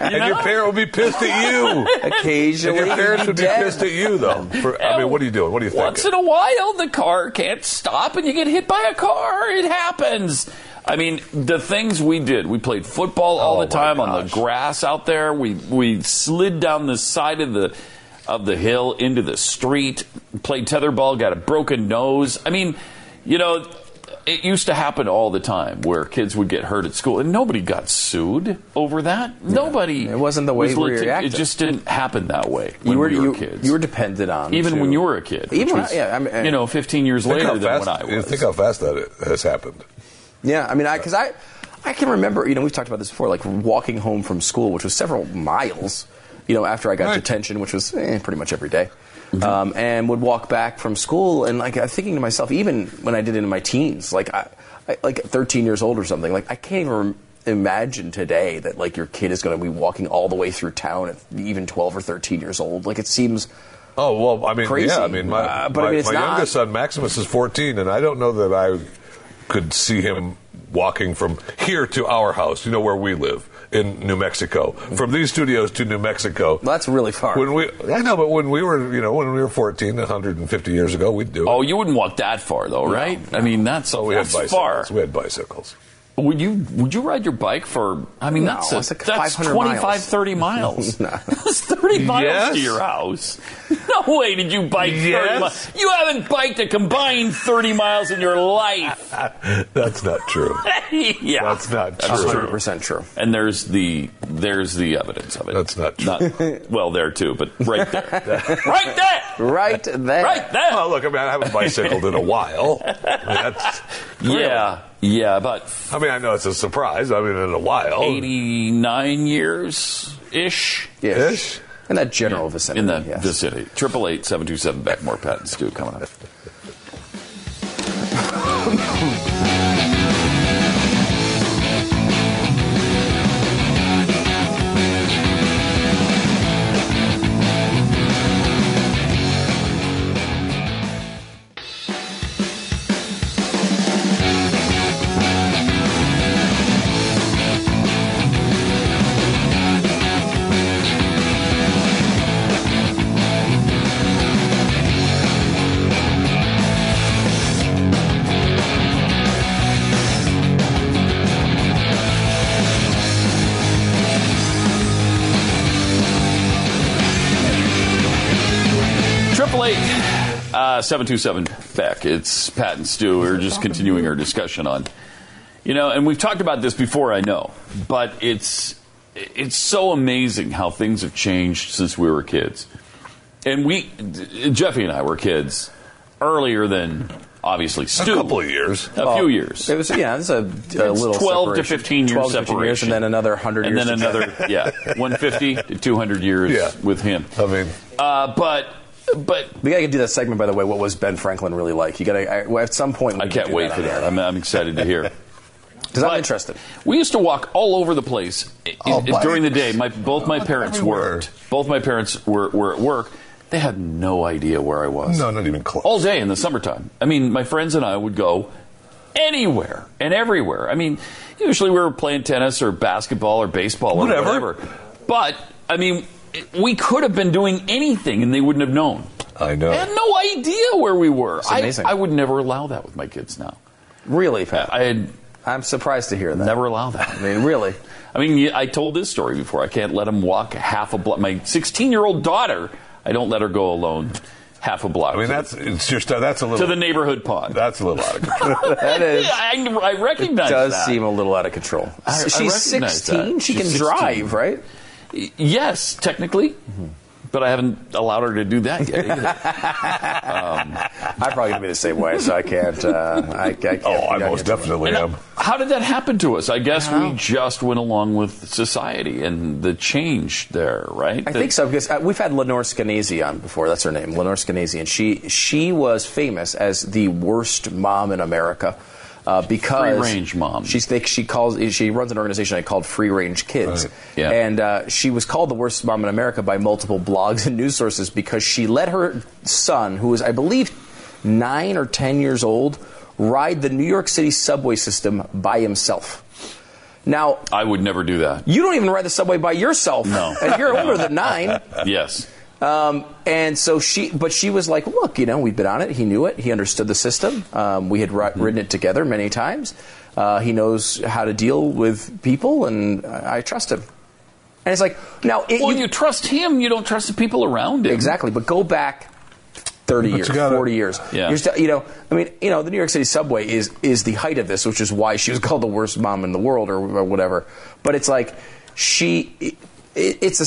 And your parent would be pissed at you. Occasionally. And your parents would be pissed at you, though. What are you doing? What are you thinking? Once in a while, the car can't stop, and you get hit by a car. It happens. I mean, the things we did. We played football all the time on the grass out there. We slid down the side of the hill into the street. Played tetherball. Got a broken nose. I mean, it used to happen all the time where kids would get hurt at school, and nobody got sued over that. Yeah. Nobody. It wasn't the way we reacted. It just didn't happen that way when we were kids. You were dependent on when you were a kid. Even was, yeah, I mean, 15 years later than when I was. Think how fast that has happened. Yeah, I mean, because I can remember, we've talked about this before, walking home from school, which was several miles, after I got detention, which was pretty much every day, and would walk back from school, and I'm thinking to myself, even when I did it in my teens, 13 years old or something, I can't even imagine today that, like, your kid is going to be walking all the way through town at even 12 or 13 years old. Like, it seems... Oh, well, I mean, crazy. Yeah, I mean, my youngest son, Maximus, is 14, and I don't know that I could see him walking from here to our house, you know, where we live in New Mexico, from these studios to New Mexico. Well, that's really far. When we were 14, 150 years ago, we'd do it. Oh, you wouldn't walk that far, though, right? No. I mean, that's far. We had bicycles. Would you ride your bike for, I mean, no, that's 25, miles. 30 miles. No. That's 30 miles to your house. No way did you bike 30 miles. You haven't biked a combined 30 miles in your life. That's not true. That's not true. That's 100% true. And there's the evidence of it. That's not true. Well, there too, but right there. Right there. Well, look, I mean, I haven't bicycled in a while. I mean, that's real. Yeah, but... I mean, I know it's a surprise. I mean, in a while. 89 years-ish. Ish. In that general vicinity. In that vicinity. 888-727 back. More Pat and Stu coming up. Back. It's Pat and Stu. We're just continuing our discussion on, you know, and we've talked about this before, I know, but it's so amazing how things have changed since we were kids. And Jeffy and I were kids earlier than, obviously, Stu. A couple of years. Few years. It was, it's a little 12 to 15 years separation. Years, and then another 100 years. And then another, 150 to 200 years with him. I mean. But we got to do that segment, by the way. What was Ben Franklin really like? You got to at some point. I can't wait for that. I'm excited to hear. Because I'm interested. We used to walk all over the place during the day. Both my parents were at work. They had no idea where I was. No, not even close. All day in the summertime. I mean, my friends and I would go anywhere and everywhere. I mean, usually we were playing tennis or basketball or baseball or whatever. But I mean. We could have been doing anything, and they wouldn't have known. I know. They had no idea where we were. It's amazing. I would never allow that with my kids now. Really, Pat? I'm surprised to hear that. Never allow that. I mean, really? I mean, I told this story before. I can't let them walk half a block. My 16-year-old daughter, I don't let her go alone half a block. I mean, that's a little... To the neighborhood pond. That's a little out of control. That is. I recognize that. It does seem a little out of control. She's 16. She can drive, right? Yes, technically, but I haven't allowed her to do that yet either. I'm probably going to be the same way, so I can't. I can't. Oh, I most definitely am. How did that happen to us? I guess we just went along with society and the change there, right? I think so, because we've had Lenore Skenazy on before. That's her name, Lenore Skenazy, and she was famous as the worst mom in America. Because free range mom, she runs an organization called Free Range Kids, and she was called the worst mom in America by multiple blogs and news sources because she let her son, who was I believe 9 or 10 years old, ride the New York City subway system by himself. Now I would never do that. You don't even ride the subway by yourself. No, and you're older than 9. Yes. And so she was like, look, you know, we've been on it. He knew it. He understood the system. We had ridden it together many times. He knows how to deal with people, and I trust him. And it's like, now... you trust him. You don't trust the people around him. Exactly. But go back 30 years, 40 years. Yeah. The New York City subway is the height of this, which is why she was called the worst mom in the world or whatever. But it's like, it's the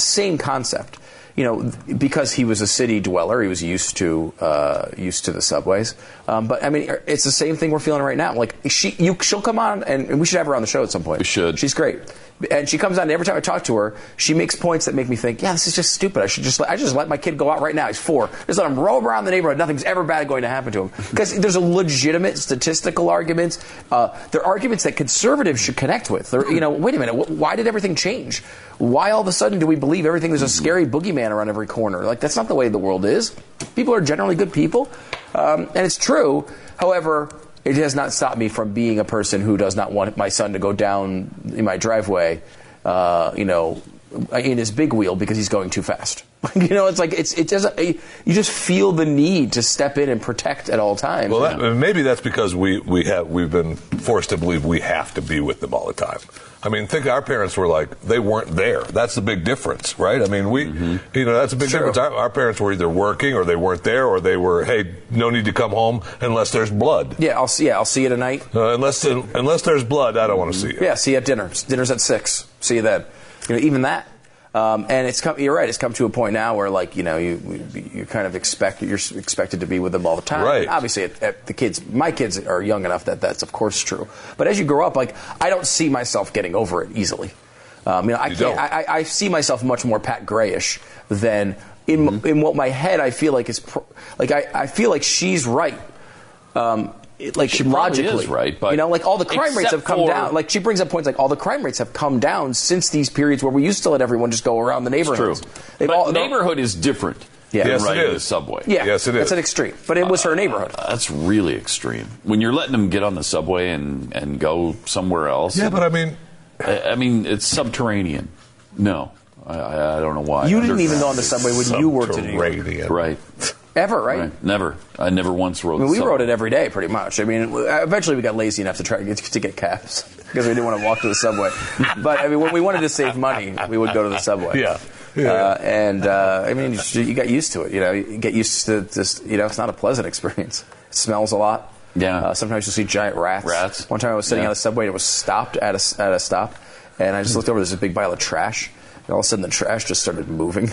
same concept. You know, because he was a city dweller, he was used to the subways. But I mean, it's the same thing we're feeling right now. Like she'll come on, and we should have her on the show at some point. We should. She's great. And she comes on, and every time I talk to her, she makes points that make me think, yeah, this is just stupid. I should just let my kid go out right now. He's 4. Just let him roam around the neighborhood. Nothing's ever bad going to happen to him. Because there's a legitimate statistical arguments. There are arguments that conservatives should connect with. Wait a minute. Why did everything change? Why all of a sudden do we believe everything? There's a scary boogeyman around every corner. Like, that's not the way the world is. People are generally good people. And it's true. However, it has not stopped me from being a person who does not want my son to go down in my driveway, in his big wheel because he's going too fast. You just feel the need to step in and protect at all times. Well, maybe that's because we've been forced to believe we have to be with them all the time. I mean, think our parents were like, they weren't there. That's the big difference, right? I mean, that's a big difference. Our parents were either working or they weren't there, or they were, hey, no need to come home unless there's blood. Yeah, I'll see you tonight. Unless there's blood, I don't want to see you. Yeah, see you at dinner. Dinner's at 6. See you then. Even that. And you're right. It's come to a point now where, you kind of you're expected to be with them all the time. Right. And obviously, my kids are young enough that that's of course true. But as you grow up, I don't see myself getting over it easily. I see myself much more Pat Grayish than in what my head I feel like is I feel like she's right. She logically is right, but all the crime rates have come down. She brings up points like all the crime rates have come down since these periods where we used to let everyone just go around the neighborhood. But neighborhood is different. Yeah. Yes, right in the subway. Yeah. Yes, it is. That's an extreme, but it was her neighborhood. That's really extreme. When you're letting them get on the subway and go somewhere else. Yeah, but I mean it's subterranean. No, I don't know why. You didn't even go on the subway when you worked in New York, right? Ever, right? Never. I never once rode. We rode it every day, pretty much. Eventually we got lazy enough to try to get cabs because we didn't want to walk to the subway. But when we wanted to save money, we would go to the subway. Yeah. You got used to it. You get used to this. It's not a pleasant experience. It smells a lot. Yeah. Sometimes you see giant rats. One time I was sitting on the subway and it was stopped at a stop, and I just looked over. There's a big pile of trash, and all of a sudden the trash just started moving.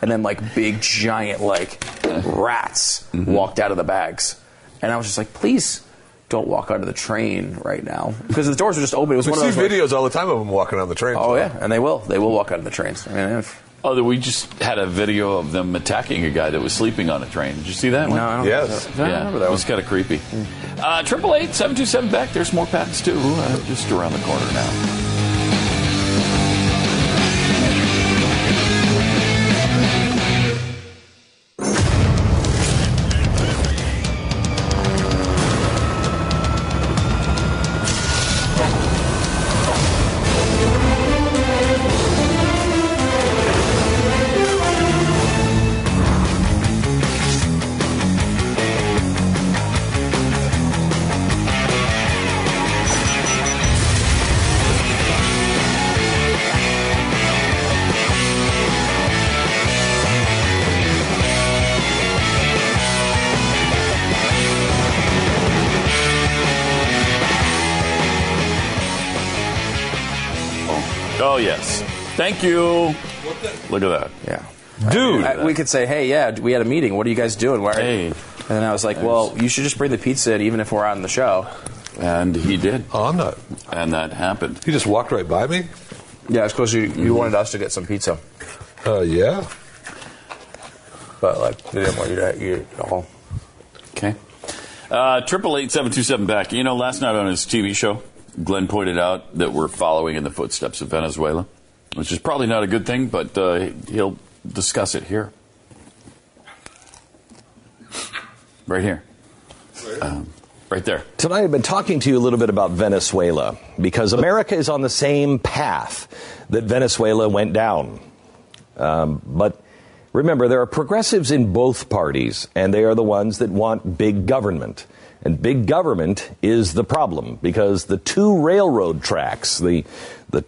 And then big giant rats walked out of the bags, and I was just like, please don't walk onto the train right now, because the doors were just open. It was we one see of those videos all the time of them walking on the trains. Oh yeah, and they will walk onto the trains. We just had a video of them attacking a guy that was sleeping on a train. Did you see that one? No, I don't think so. No, I remember that one. It was kind of creepy. 888-727-BECK. There's more patents too, just around the corner now. Thank you. Look at that. Yeah. Dude. We could say, hey, yeah, we had a meeting. What are you guys doing? Hey. And then I was like, well, you should just bring the pizza in even if we're on the show. And he did. Oh, I'm not. And that happened. He just walked right by me? Yeah, I suppose you wanted us to get some pizza. Yeah. But, they didn't want you to eat at all. Okay. 888-727-BECK. Last night on his TV show, Glenn pointed out that we're following in the footsteps of Venezuela. Which is probably not a good thing, but he'll discuss it here. Right here. Right there. Tonight I've been talking to you a little bit about Venezuela, because America is on the same path that Venezuela went down. But remember, there are progressives in both parties, and they are the ones that want big government. And big government is the problem, because the two railroad tracks, the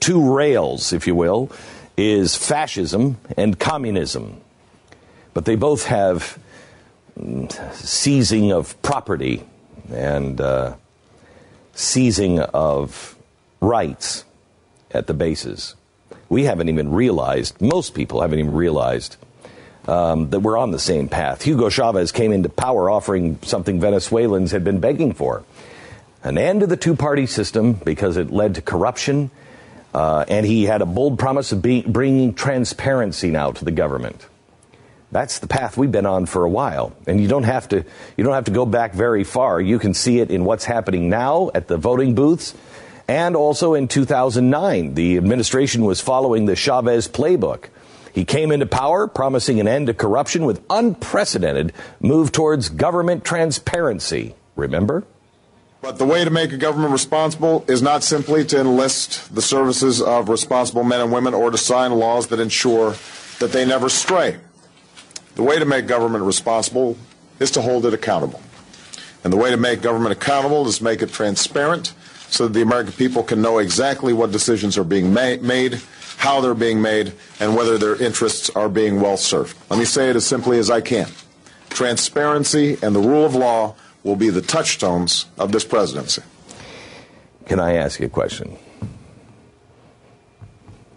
two rails, if you will, is fascism and communism. But they both have seizing of property and seizing of rights at the bases. We haven't even realized, most people haven't even realized, that we're on the same path. Hugo Chavez came into power offering something Venezuelans had been begging for. an end to the two-party system because it led to corruption, and he had a bold promise of bringing transparency now to the government. That's the path we've been on for a while, and you don't have to go back very far. You can see it in what's happening now at the voting booths, and also in 2009, the administration was following the Chavez playbook. He came into power promising an end to corruption with unprecedented move towards government transparency. Remember? But the way to make a government responsible is not simply to enlist the services of responsible men and women or to sign laws that ensure that they never stray. The way to make government responsible is to hold it accountable. And the way to make government accountable is to make it transparent so that the American people can know exactly what decisions are being made, how they're being made, and whether their interests are being well served. Let me say it as simply as I can. Transparency and the rule of law will be the touchstones of this presidency. Can I ask you a question?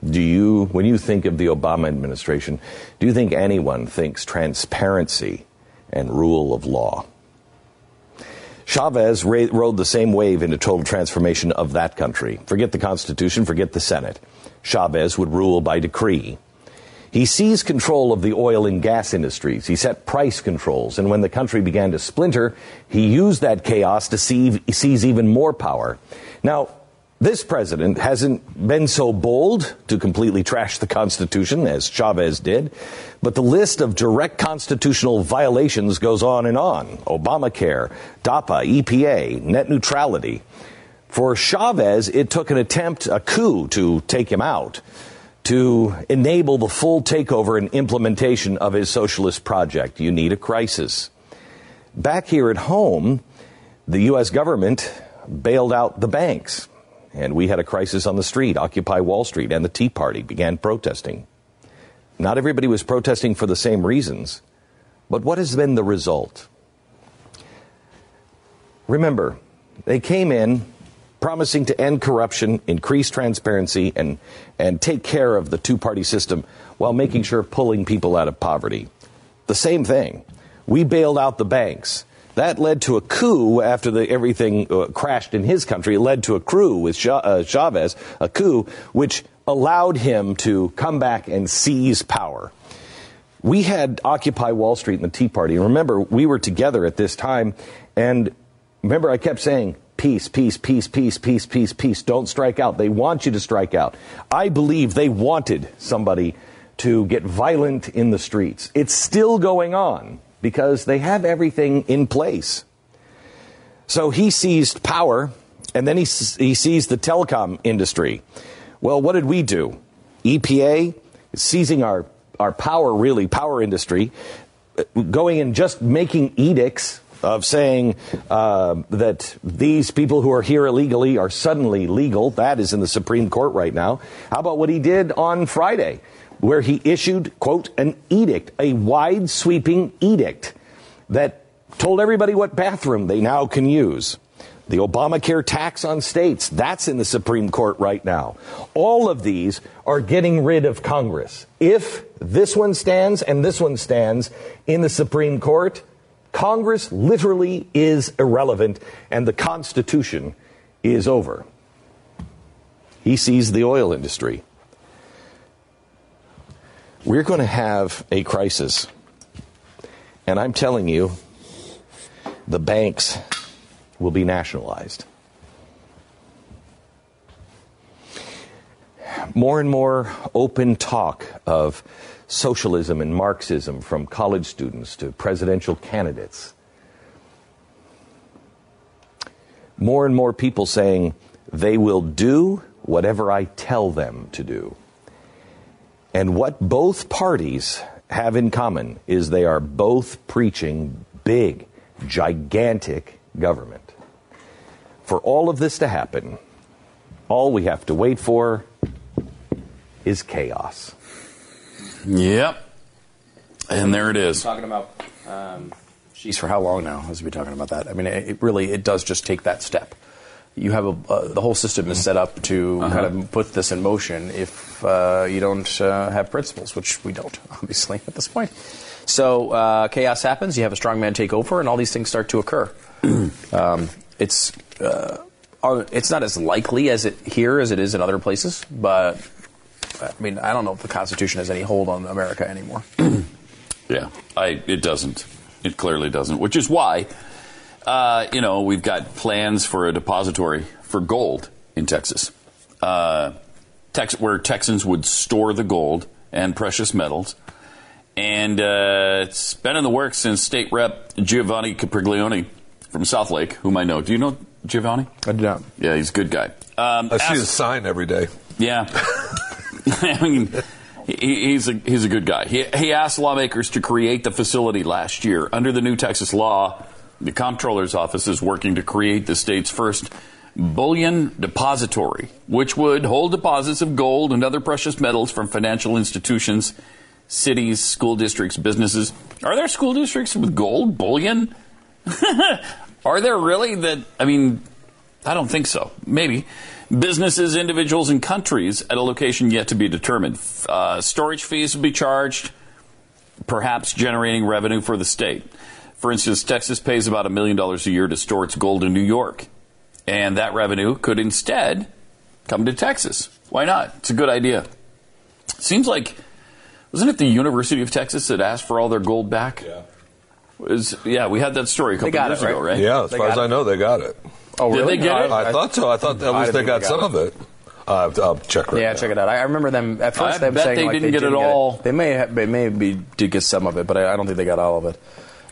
Do you, when you think of the Obama administration, do you think anyone thinks transparency and rule of law? Chavez rode the same wave into total transformation of that country. Forget the Constitution, forget the Senate. Chavez would rule by decree. He seized control of the oil and gas industries. He set price controls. And when the country began to splinter, he used that chaos to seize even more power. Now, this president hasn't been so bold to completely trash the Constitution as Chavez did, but the list of direct constitutional violations goes on and on. Obamacare, DAPA, EPA, net neutrality. For Chavez, it took an attempt, a coup, to take him out, to enable the full takeover and implementation of his socialist project. You need a crisis. Back here at home, the U.S. government bailed out the banks, and we had a crisis on the street. Occupy Wall Street and the Tea Party began protesting. Not everybody was protesting for the same reasons, but what has been the result? Remember, they came in promising to end corruption, increase transparency, and take care of the two-party system while making sure pulling people out of poverty. The same thing. We bailed out the banks. That led to a coup after everything crashed in his country. It led to a coup with Chavez, a coup which allowed him to come back and seize power. We had Occupy Wall Street and the Tea Party. And remember, we were together at this time, and remember I kept saying, peace, peace, peace, peace, peace, peace, peace. Don't strike out. They want you to strike out. I believe they wanted somebody to get violent in the streets. It's still going on because they have everything in place. So he seized power, and then he seized the telecom industry. Well, what did we do? EPA seizing our power, really, power industry, going and just making edicts of saying that these people who are here illegally are suddenly legal. That is in the Supreme Court right now. How about what he did on Friday, where he issued, quote, an edict, a wide sweeping edict that told everybody what bathroom they now can use. The Obamacare tax on states, that's in the Supreme Court right now. All of these are getting rid of Congress. If this one stands and this one stands in the Supreme Court, Congress literally is irrelevant, and the Constitution is over. He seized the oil industry. We're going to have a crisis. And I'm telling you, the banks will be nationalized. More and more open talk of socialism and Marxism, from college students to presidential candidates. More and more people saying they will do whatever I tell them to do. And what both parties have in common is they are both preaching big, gigantic government. For all of this to happen, all we have to wait for is chaos. Yep. And there it is. Talking about, geez, for how long now has we been talking about that? I mean, it really does just take that step. You have the whole system is set up to kind of put this in motion if you don't have principles, which we don't, obviously, at this point. So chaos happens, you have a strongman take over, and all these things start to occur. it's not as likely as it here as it is in other places, but I mean, I don't know if the Constitution has any hold on America anymore. Yeah, it doesn't. It clearly doesn't, which is why, we've got plans for a depository for gold in Texas, where Texans would store the gold and precious metals. And it's been in the works since State Rep Giovanni Capriglione from Southlake, whom I know. Do you know Giovanni? I do not. Yeah, he's a good guy. I see his sign every day. Yeah. I mean, he's a good guy. He asked lawmakers to create the facility last year. Under the new Texas law, the Comptroller's Office is working to create the state's first bullion depository, which would hold deposits of gold and other precious metals from financial institutions, cities, school districts, businesses. Are there school districts with gold, bullion? Are there really? That? I mean, I don't think so. Maybe. Businesses, individuals, and countries at a location yet to be determined. Storage fees will be charged, perhaps generating revenue for the state. For instance, Texas pays about $1 million a year to store its gold in New York. And that revenue could instead come to Texas. Why not? It's a good idea. Seems like... Wasn't it the University of Texas that asked for all their gold back? Yeah. We had that story a couple years ago, right? Yeah, as far as I know, they got it. Oh, really? Did they get it? I thought so. I thought at least they got some of it. I'll check right now. Yeah, check it out. I remember them at first. I bet they didn't get it all. They did get some of it, but I don't think they got all of it.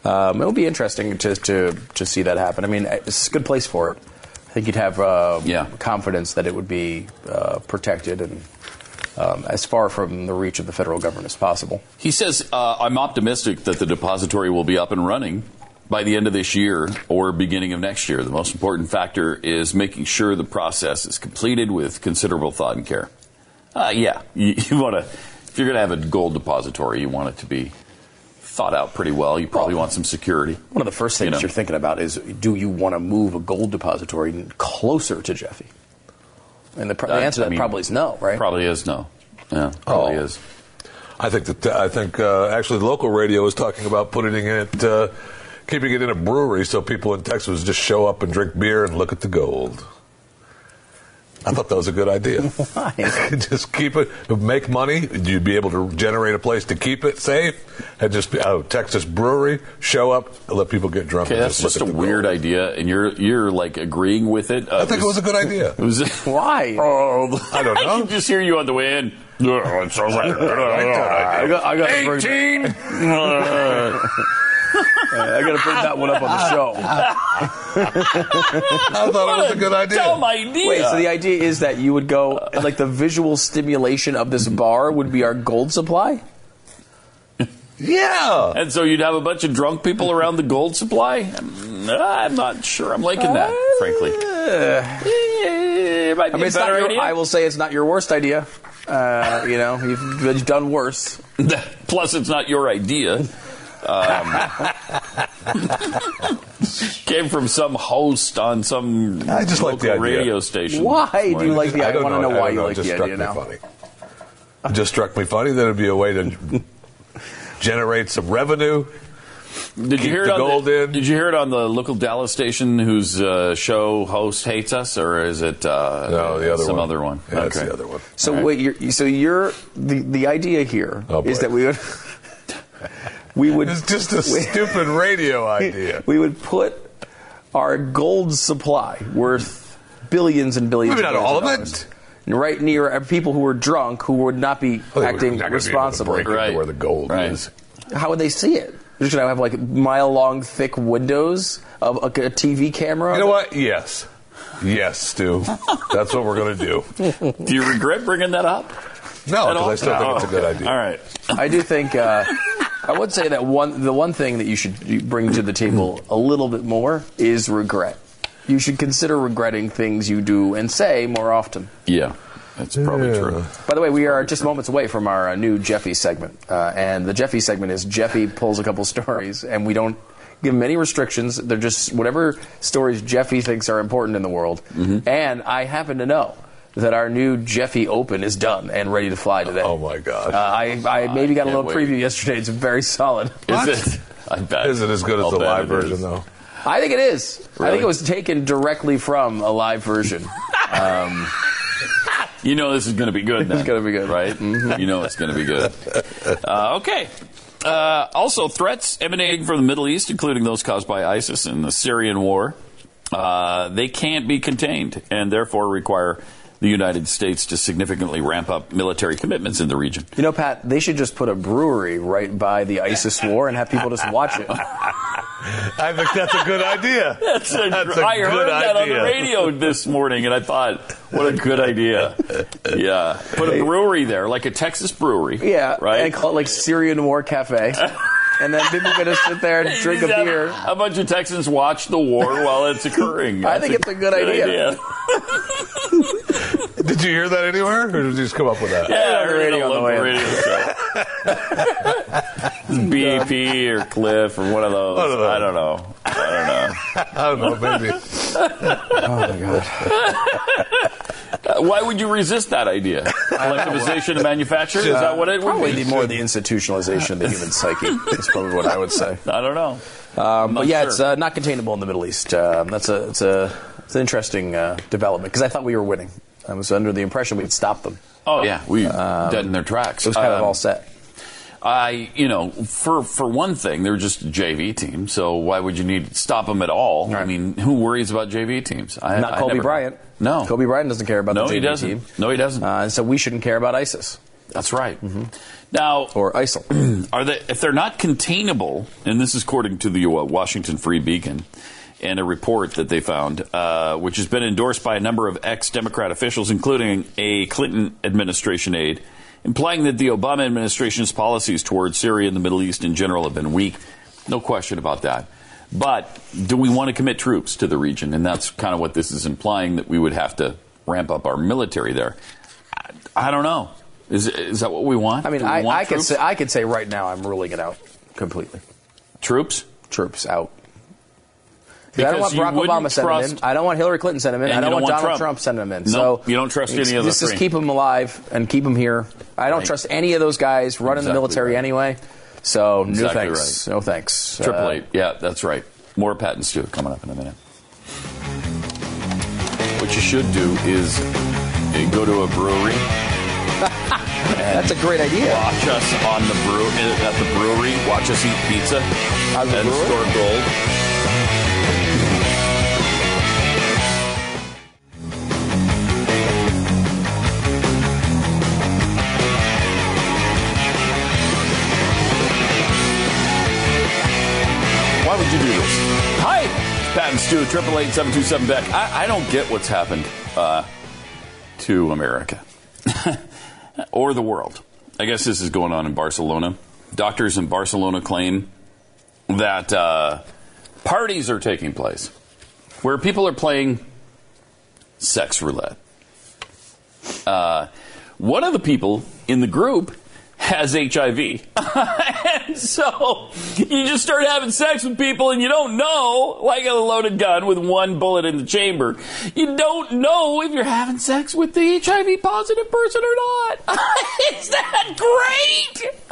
It would be interesting to see that happen. I mean, it's a good place for it. I think you'd have confidence that it would be protected and... as far from the reach of the federal government as possible. He says, I'm optimistic that the depository will be up and running by the end of this year or beginning of next year. The most important factor is making sure the process is completed with considerable thought and care. You want to, if you're going to have a gold depository, you want it to be thought out pretty well. You probably want some security. One of the first things you're thinking about is, do you want to move a gold depository closer to Jeffy? And the answer to that probably is no, right? Probably is no. Yeah, probably is. I think actually local radio was talking about keeping it in a brewery so people in Texas just show up and drink beer and look at the gold. I thought that was a good idea. Why? Just keep it, make money. You'd be able to generate a place to keep it safe, and just Texas brewery, show up, let people get drunk. Okay, and that's just a weird idea, and you're like agreeing with it. I think it was a good idea. Why? I don't know. I can just hear you on the way in. It sounds like a good idea. I got 18. I got to bring that one up on the show. I thought it was a good idea. Dumb idea. Wait, so the idea is that you would go, like the visual stimulation of this bar would be our gold supply? Yeah. And so you'd have a bunch of drunk people around the gold supply? I'm not sure. I'm liking that, frankly. It might be a better idea. I will say it's not your worst idea. You've done worse. Plus, it's not your idea. Came from some host on some local radio station. Why do you like the idea? I want to know why you like the idea now. It just struck me funny that it would be a way to generate some revenue. Did you hear it on the local Dallas station whose show host hates us, or is it other one? Yeah, okay. It's the other one. So wait, the idea here is that we would... It's just a stupid radio idea. We would put our gold supply worth billions and billions. Maybe not all of it. Right near people who were drunk who would not be acting responsibly. Right where the gold is. How would they see it? You're just gonna have like mile-long, thick windows of a TV camera. You know what? Yes, Stu. That's what we're gonna do. Do you regret bringing that up? No, because I still think it's a good idea. All right. I do think. I would say that the one thing that you should bring to the table a little bit more is regret. You should consider regretting things you do and say more often. Yeah, that's probably true. By the way, we are just moments away from our new Jeffy segment. And the Jeffy segment is Jeffy pulls a couple stories, and we don't give him any restrictions. They're just whatever stories Jeffy thinks are important in the world. Mm-hmm. And I happen to know that our new Jeffy Open is done and ready to fly today. Oh, my gosh. I maybe got a little preview yesterday. It's very solid. Is it? I bet. Is it as good as the live version, though? I think it is. Really? I think it was taken directly from a live version. You know this is going to be good then. It's going to be good. Right? Mm-hmm. You know it's going to be good. Okay. Also, threats emanating from the Middle East, including those caused by ISIS and the Syrian war, they can't be contained and therefore require the United States to significantly ramp up military commitments in the region. You know, Pat, they should just put a brewery right by the ISIS war and have people just watch it. I think that's a good idea. I heard that on the radio this morning, and I thought, what a good idea. Yeah. Put a brewery there, like a Texas brewery. Yeah. Right? And call it like Syrian War Cafe. And then people are going to sit there and drink a beer. A bunch of Texans watch the war while it's occurring. That's I think it's a good idea. Did you hear that anywhere, or did you just come up with that? Yeah, I heard it on the radio. BP or Cliff or one of those. I don't know, maybe. Oh, my God. Why would you resist that idea? Collectivization of manufacture? Is that what it would be? Probably more the institutionalization of the human psyche is probably what I would say. I don't know. But, yeah, sure. It's not containable in the Middle East. It's an interesting development, because I thought we were winning. I was under the impression we'd stop them. Oh, yeah. We dead in their tracks. It was kind of all set. For one thing, they're just a JV team, so why would you need to stop them at all? Right. I mean, who worries about JV teams? Not Kobe Bryant. No. Kobe Bryant doesn't care about the JV team. No, he doesn't. And so we shouldn't care about ISIS. That's right. Mm-hmm. Now, or ISIL. If they're not containable, and this is according to the Washington Free Beacon, and a report that they found, which has been endorsed by a number of ex-Democrat officials, including a Clinton administration aide, implying that the Obama administration's policies towards Syria and the Middle East in general have been weak. No question about that. But do we want to commit troops to the region? And that's kind of what this is implying, that we would have to ramp up our military there. I don't know. Is that what we want? I mean, I could say right now I'm ruling it out completely. Troops? Troops out. I don't want Barack Obama sending him in. I don't want Hillary Clinton sending him in. I don't want Donald Trump sending him in. No, so you don't trust any of those. Just keep him alive and keep him here. I don't trust any of those guys running the military anyway. So no thanks. Right. No thanks. 888. Yeah, that's right. More Pat and Stu coming up in a minute. What you should do is go to a brewery. That's a great idea. Watch us at the brewery. Watch us eat pizza and score gold. You do this. Hi, it's Pat and Stu, 888-727-BECK. I don't get what's happened to America or the world. I guess this is going on in Barcelona. Doctors in Barcelona claim that parties are taking place where people are playing sex roulette. One of the people in the group has HIV. And so you just start having sex with people and you don't know, like a loaded gun with one bullet in the chamber, you don't know if you're having sex with the HIV positive person or not. Is that great?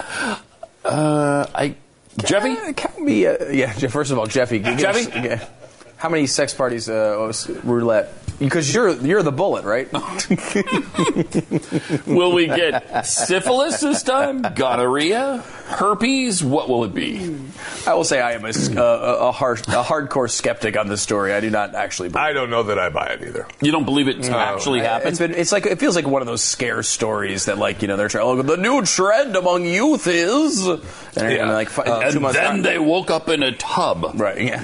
Jeffy? First of all, Jeffy. Jeffy? How many sex parties roulette? Because you're the bullet, right? Will we get syphilis this time? Gonorrhea? Herpes? What will it be? I will say I am a hardcore skeptic on this story. I do not actually believe it. I don't know that I buy it either. You don't believe it actually happened? It feels like one of those scare stories that, like, you know, they're trying, oh, the new trend among youth is... And then they woke up in a tub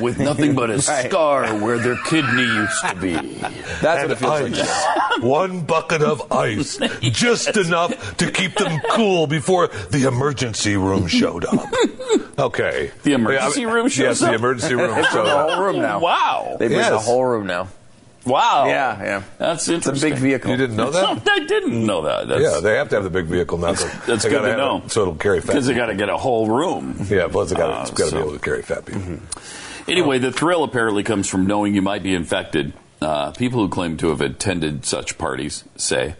with nothing but a scar where their kidney used to be. That's what it feels like. One bucket of ice, just enough to keep them cool before the emergency room showed up. Okay. The emergency room shows up? Yes, the emergency room shows up. The whole room now. Wow. They bring the whole room now. Wow. Yeah, yeah. That's interesting. It's a big vehicle. You didn't know that? No, I didn't know that. They have to have the big vehicle now. That's good to know. So it'll carry fat people. Because they got to get a whole room. Yeah, plus it's got to be able to carry fat people. Mm-hmm. Anyway, the thrill apparently comes from knowing you might be infected. People who claim to have attended such parties say.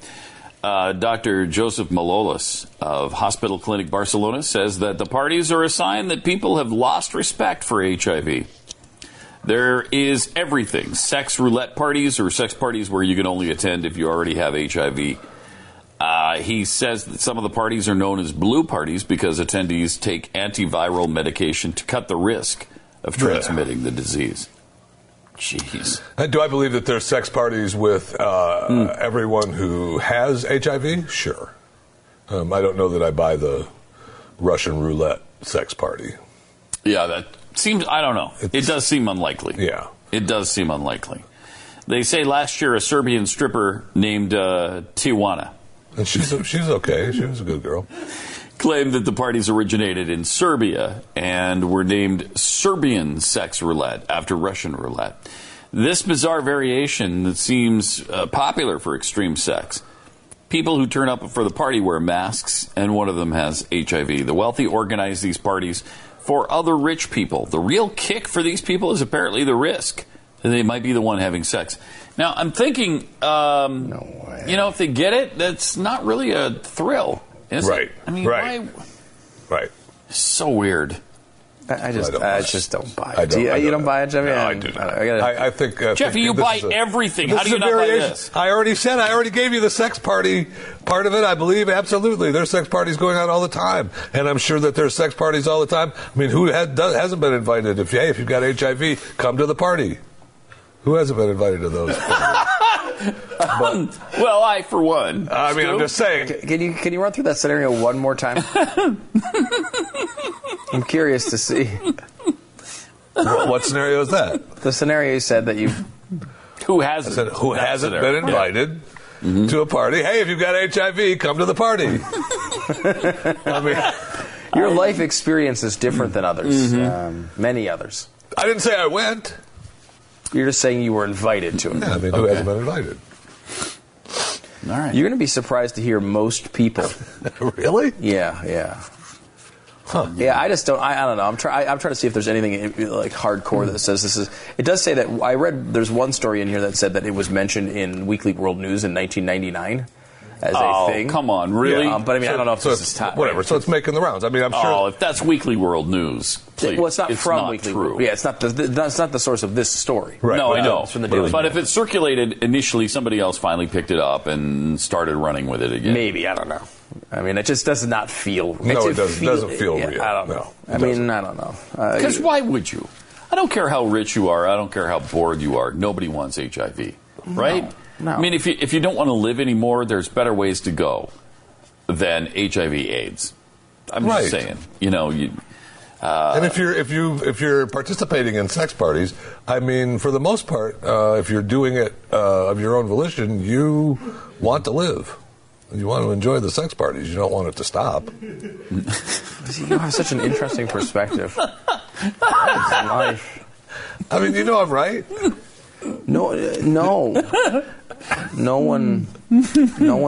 Dr. Joseph Malolas of Hospital Clinic Barcelona says that the parties are a sign that people have lost respect for HIV. There is everything. Sex roulette parties, or sex parties where you can only attend if you already have HIV. He says that some of the parties are known as blue parties because attendees take antiviral medication to cut the risk of transmitting the disease. Jeez. Do I believe that there's sex parties with everyone who has HIV? Sure. I don't know that I buy the Russian roulette sex party. Yeah, that seems, I don't know. It does seem unlikely. Yeah. It does seem unlikely. They say last year a Serbian stripper named Tijuana. And she's okay. She was a good girl. Claimed that the parties originated in Serbia and were named Serbian sex roulette after Russian roulette. This bizarre variation that seems popular for extreme sex. People who turn up for the party wear masks, and one of them has HIV. The wealthy organize these parties for other rich people. The real kick for these people is apparently the risk that they might be the one having sex. Now, I'm thinking, no way. You know, if they get it, that's not really a thrill, is it? Right. I mean, why? Right. So weird. I just don't buy it. You don't buy it, Jeffy? No, I do not. I think Jeffy, you buy everything. How do you not buy this? I already said, I already gave you the sex party part of it. I believe, absolutely. There's sex parties going on all the time. And I'm sure that there's sex parties all the time. I mean, who hasn't been invited? If you've got HIV, come to the party. Who hasn't been invited to those? Well, I, for one. I mean, I'm just saying. Can you run through that scenario one more time? I'm curious to see. What scenario is that? The scenario you said that you... Who hasn't been invited to a party? Hey, if you've got HIV, come to the party. I mean, your life experience is different than others. Many others. I didn't say I went. You're just saying you were invited to it. Yeah, I mean, who hasn't been invited? All right. You're going to be surprised to hear most people. Really? Yeah. Huh. Yeah, I just don't. I don't know. I'm trying to see if there's anything like hardcore that says this is. It does say that I read. There's one story in here that said that it was mentioned in Weekly World News in 1999 as a thing. Come on, really? Yeah. But I mean, I don't know if this is time. Whatever. So it's making the rounds. I mean, I'm sure. Oh, if that's Weekly World News, please. Well, it's not from Weekly. True. Yeah, it's not the source of this story. Right. No, I know. It's from the Daily. But if it circulated initially, somebody else finally picked it up and started running with it again. Maybe, I don't know. I mean, it just does not feel real. No, it doesn't feel real. I don't know. I don't know. Because why would you? I don't care how rich you are. I don't care how bored you are. Nobody wants HIV, right? No. I mean, if you don't want to live anymore, there's better ways to go than HIV/AIDS. I'm just saying. You know, and if you're participating in sex parties, I mean, for the most part, if you're doing it of your own volition, you want to live. You want to enjoy the sex parties. You don't want it to stop. You have such an interesting perspective. Life. I mean, you know I'm right. No. No one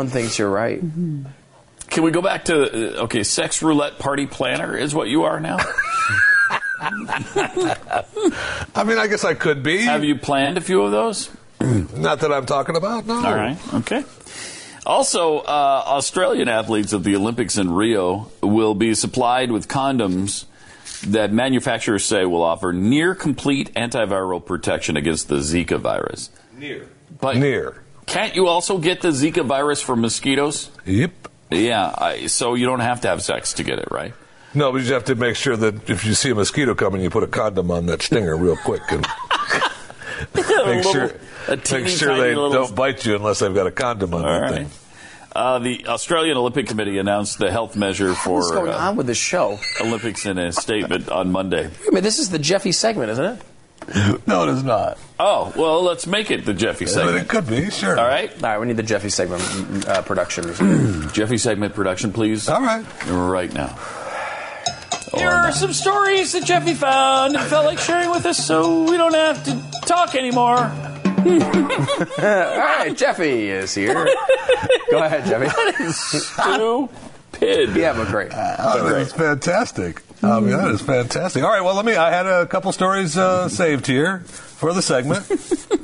thinks you're right. Can we go back to sex roulette party planner is what you are now? I mean, I guess I could be. Have you planned a few of those? Not that I'm talking about, no. All right, okay. Also, Australian athletes at the Olympics in Rio will be supplied with condoms that manufacturers say will offer near-complete antiviral protection against the Zika virus. But can't you also get the Zika virus from mosquitoes? Yep. Yeah, so you don't have to have sex to get it, right? No, but you just have to make sure that if you see a mosquito coming, you put a condom on that stinger real quick and make sure they don't bite you unless they've got a condom on that thing. The Australian Olympic Committee announced the health measure for what's going on with this show? Olympics in a statement on Monday. Wait a minute, this is the Jeffy segment, isn't it? No, it is not. Oh, well, let's make it the Jeffy segment. But it could be, sure. All right, we need the Jeffy segment production. Jeffy segment production, please. All right. Right now. Here are some stories that Jeffy found and felt like sharing with us so we don't have to talk anymore. All right, Jeffy is here. Go ahead, Jeffy. That is stupid. Yeah, but great. That's fantastic. I mean, that is fantastic. All right, well, I had a couple stories saved here for the segment.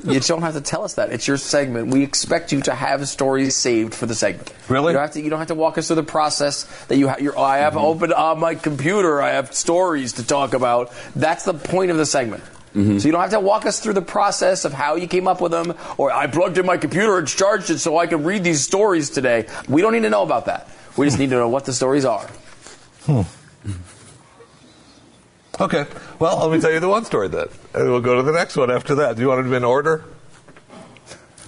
You don't have to tell us that. It's your segment. We expect you to have stories saved for the segment. Really? You don't have to walk us through the process that you have. I have opened on my computer. I have stories to talk about. That's the point of the segment. Mm-hmm. So you don't have to walk us through the process of how you came up with them, or I plugged in my computer, it's charged it so I can read these stories today. We don't need to know about that. We just need to know what the stories are. Hmm. Okay. Well, let me tell you the one story then, and we'll go to the next one after that. Do you want them in order?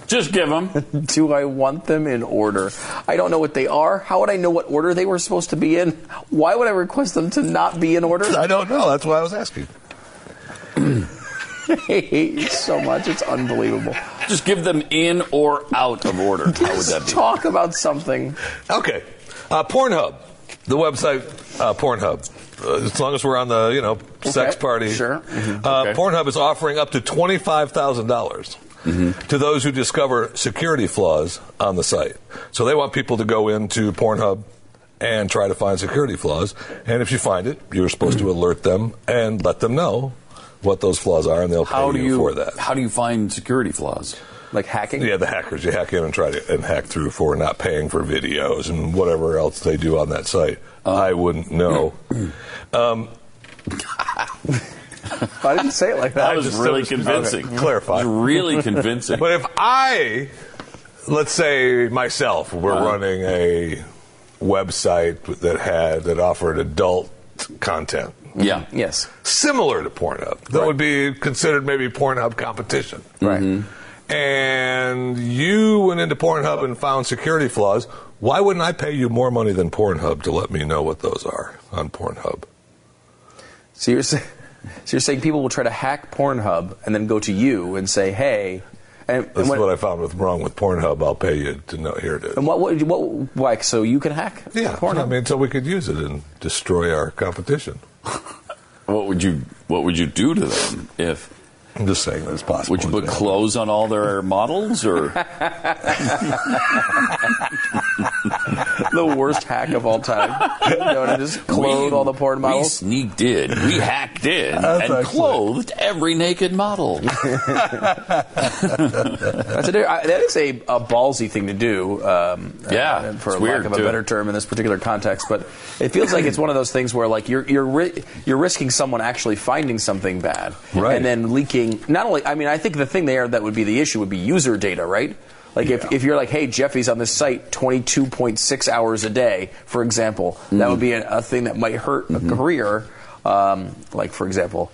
Just give them. Do I want them in order? I don't know what they are. How would I know what order they were supposed to be in? Why would I request them to not be in order? I don't know. That's why I was asking. I hate you so much. It's unbelievable. Just give them in or out of order. How would that be? Talk about something. Okay. Pornhub. The website Pornhub. As long as we're on the, sex party. Sure. Mm-hmm. Okay. Pornhub is offering up to $25,000. Mm-hmm. to those who discover security flaws on the site. So they want people to go into Pornhub and try to find security flaws. And if you find it, you're supposed to alert them and let them know what those flaws are, and they'll pay you for that. How do you find security flaws? Like hacking? Yeah, the hackers. You hack in and try to hack through for not paying for videos and whatever else they do on that site. I wouldn't know. I didn't say it like that. That was really convincing. Okay. Clarify. It was really convincing. But if I, let's say myself, were running a website that offered adult content. Yeah. Yes. Similar to Pornhub. That would be considered maybe Pornhub competition. Right. Mm-hmm. And you went into Pornhub and found security flaws. Why wouldn't I pay you more money than Pornhub to let me know what those are on Pornhub? Seriously? So you're saying people will try to hack Pornhub and then go to you and say, hey. That's what I found wrong with Pornhub. I'll pay you to know. Here it is. And what like, so you can hack Pornhub? Yeah, so we could use it and destroy our competition. What would you do to them if... I'm just saying that it's possible. Would you put clothes on all their models, or the worst hack of all time? Just clothed all the porn models. We sneaked in, we hacked in, and clothed every naked model. That is a ballsy thing to do. For lack of a better term in this particular context, but it feels like it's one of those things where, like, you're risking someone actually finding something bad, right, and then leaking. Not only, I think the thing there that would be the issue would be user data, right? Like if you're like, hey, Jeffy's on this site 22.6 hours a day, for example, that would be a thing that might hurt a career. Like, for example,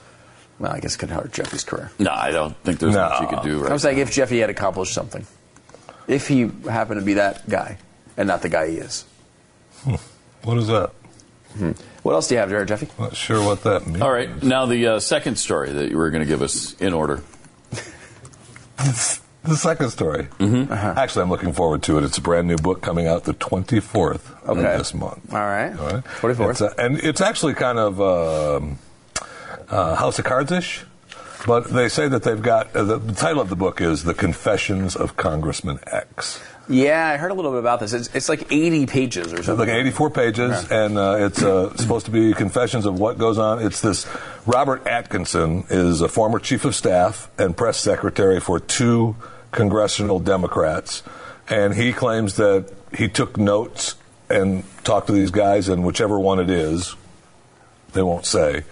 well, I guess it could hurt Jeffy's career. No, I don't think there's much you could do right now. I'm saying if Jeffy had accomplished something, if he happened to be that guy and not the guy he is. What is that? What else do you have there, Jeffy? Not sure what that means. All right, now the second story that you were going to give us in order. The second story. Mm-hmm. Uh-huh. Actually, I'm looking forward to it. It's a brand new book coming out the 24th of this month. All right. 24th. It's actually kind of House of Cards-ish, but they say that they've got the title of the book is The Confessions of Congressman X. Yeah, I heard a little bit about this. It's like 80 pages or something. It's like 84 pages, and it's supposed to be confessions of what goes on. It's this Robert Atkinson is a former chief of staff and press secretary for two congressional Democrats, and he claims that he took notes and talked to these guys, and whichever one it is, they won't say,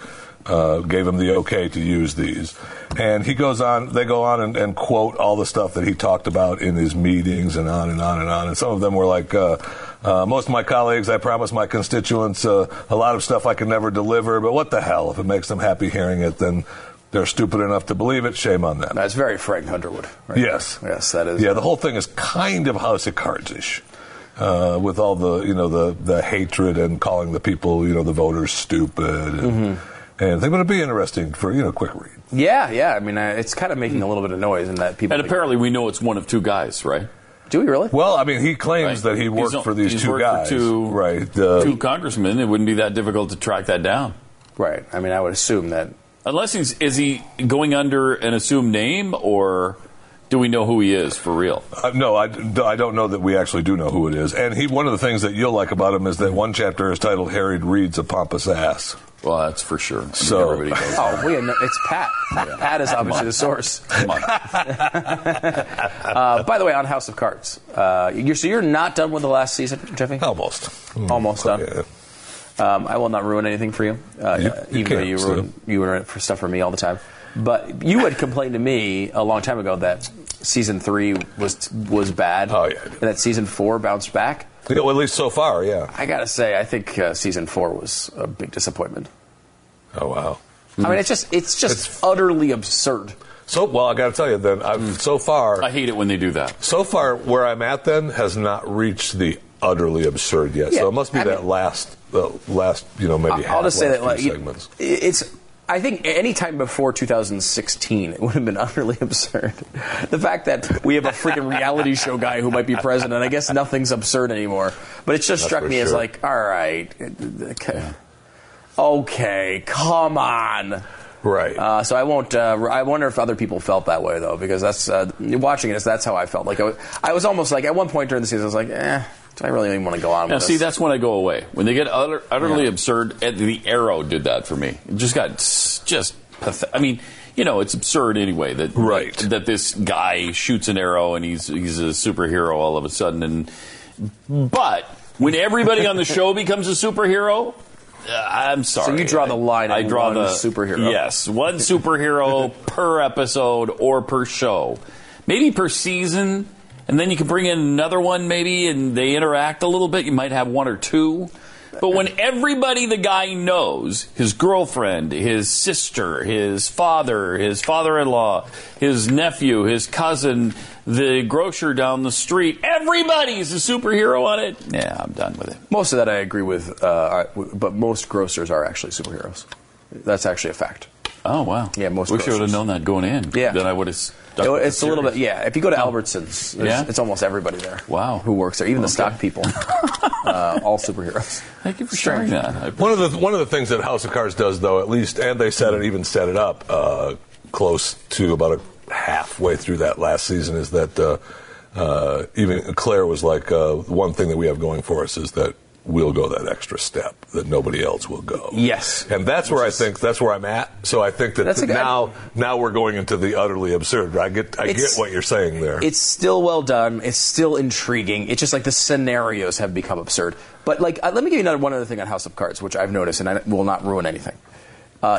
gave him the okay to use these. And they go on and quote all the stuff that he talked about in his meetings and on and on and on. And some of them were like, most of my colleagues, I promise my constituents a lot of stuff I can never deliver, but what the hell? If it makes them happy hearing it, then they're stupid enough to believe it. Shame on them. That's very Frank Underwood. Right? Yes. Yes, that is. Yeah, the whole thing is kind of House of Cards-ish. With all the, the hatred and calling the people, the voters stupid. And, and they're going to be interesting for, quick read. Yeah. It's kind of making a little bit of noise in that people... And apparently we know it's one of two guys, right? Do we really? Well, he claims that he worked for these two guys. Two congressmen. It wouldn't be that difficult to track that down. Right. I would assume that... Unless is he going under an assumed name, or... Do we know who he is for real? No, I don't know that we actually do know who it is. And one of the things that you'll like about him is that one chapter is titled "Harry Reid's a Pompous Ass." Well, that's for sure. Everybody goes it's Pat. Yeah. Pat is obviously the source. Come on. By the way, on House of Cards, you're not done with the last season, Jeffy? Almost done. Yeah. I will not ruin anything for you. You ruin stuff for me all the time. But you had complained to me a long time ago that season 3 was bad. Oh, yeah. And that season 4 bounced back. You know, at least so far, yeah. I got to say, I think season 4 was a big disappointment. Oh, wow. Mm. I mean, it's utterly absurd. So, well, I got to tell you then, so far... I hate it when they do that. So far, where I'm at then has not reached the utterly absurd yet. Yeah, so it must be segments. I think any time before 2016, it would have been utterly absurd. The fact that we have a freaking reality show guy who might be president, I guess nothing's absurd anymore. But it just struck me as like, all right, okay, come on. Right. So I won't. I wonder if other people felt that way though, because that's watching it. That's how I felt. Like I was almost like at one point during the season, I was like, do I really even want to go on with this? See, that's when I go away. When they get utterly absurd, the Arrow did that for me. It just got pathetic. I mean, you know, it's absurd anyway that this guy shoots an arrow and he's a superhero all of a sudden. But when everybody on the show becomes a superhero, I'm sorry. So you draw the line at one superhero. Yes, one superhero per episode or per show. Maybe per season. And then you can bring in another one, maybe, and they interact a little bit. You might have one or two. But when everybody the guy knows, his girlfriend, his sister, his father-in-law, his nephew, his cousin, the grocer down the street, everybody's a superhero on it. Yeah, I'm done with it. Most of that I agree with, but most grocers are actually superheroes. That's actually a fact. Oh, wow. Yeah, most grocers. Wish I would have known that going in. Yeah. Then I would have... It's a little bit, yeah. If you go to Albertsons, it's almost everybody there. Wow, who works there? Even the stock people, all superheroes. Thank you for sharing that. One of the things that House of Cards does, though, at least, and they set it up close to about halfway through that last season, is that even Claire was like, one thing that we have going for us is that we'll go that extra step that nobody else will go. Yes. And that's where I think that's where I'm at. So I think that now we're going into the utterly absurd. I get what you're saying there. It's still well done. It's still intriguing. It's just like the scenarios have become absurd. But like let me give you one other thing on House of Cards, which I've noticed, and I will not ruin anything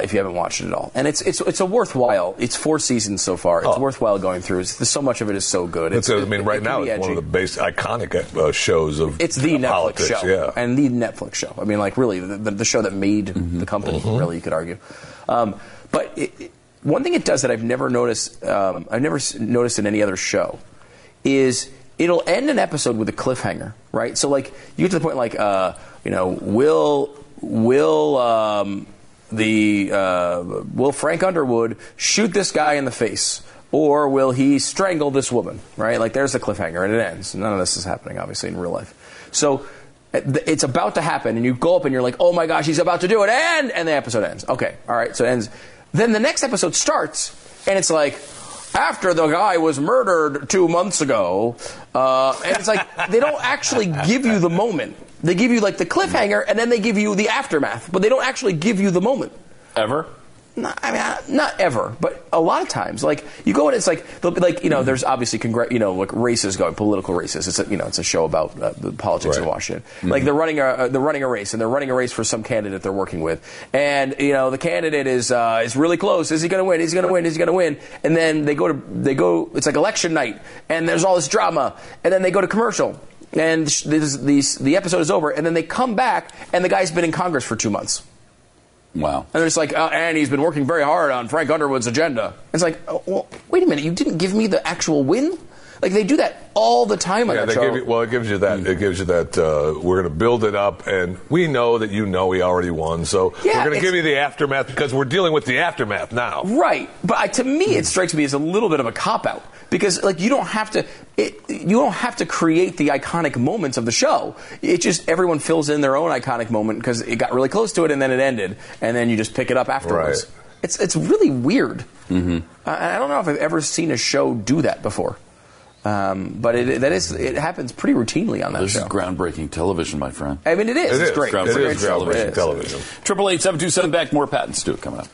if you haven't watched it at all. And it's a worthwhile. It's 4 seasons so far. It's worthwhile going through. So much of it is so good. Right now it's one of the iconic shows of politics. It's the Netflix politics, show. Yeah. And the Netflix show. I mean, like, really, the show that made the company, really, you could argue. But one thing it does that I've never noticed, in any other show, is it'll end an episode with a cliffhanger, right? So, like, you get to the point, like, will Frank Underwood shoot this guy in the face, or will he strangle this woman? Right, like there's the cliffhanger, and it ends. None of this is happening, obviously, in real life. So it's about to happen, and you go up, and you're like, "Oh my gosh, he's about to do it!" And the episode ends. Okay, all right, so it ends. Then the next episode starts, and it's like, after the guy was murdered 2 months ago, and it's like they don't actually give you the moment. They give you, like, the cliffhanger, and then they give you the aftermath. But they don't actually give you the moment. Ever? No, I mean, not ever, but a lot of times. Like, you go and it's like you know, there's obviously, like, races going, political races. It's a show about the politics in Washington. Mm-hmm. Like, they're running a race, and they're running a race for some candidate they're working with. And, you know, the candidate is really close. Is he going to win? Is he going to win? Is he going to win? And then they go, it's like election night, and there's all this drama. And then they go to commercial. And the episode is over, and then they come back, and the guy's been in Congress for 2 months. Wow. And they're just like, and he's been working very hard on Frank Underwood's agenda. It's like, well, wait a minute, you didn't give me the actual win? Like, they do that all the time on that show. It gives you that. It gives you that, we're going to build it up, and we know that he already won, so we're going to give you the aftermath because we're dealing with the aftermath now. Right. But to me, it strikes me as a little bit of a cop-out because, like, you don't have to create the iconic moments of the show. It just everyone fills in their own iconic moment because it got really close to it, and then it ended, and then you just pick it up afterwards. Right. It's really weird. Mm-hmm. I don't know if I've ever seen a show do that before. But it happens pretty routinely on that show. This is groundbreaking television, my friend. I mean, it is. It's great. It is groundbreaking television. 888-727 back. More patents do it coming up.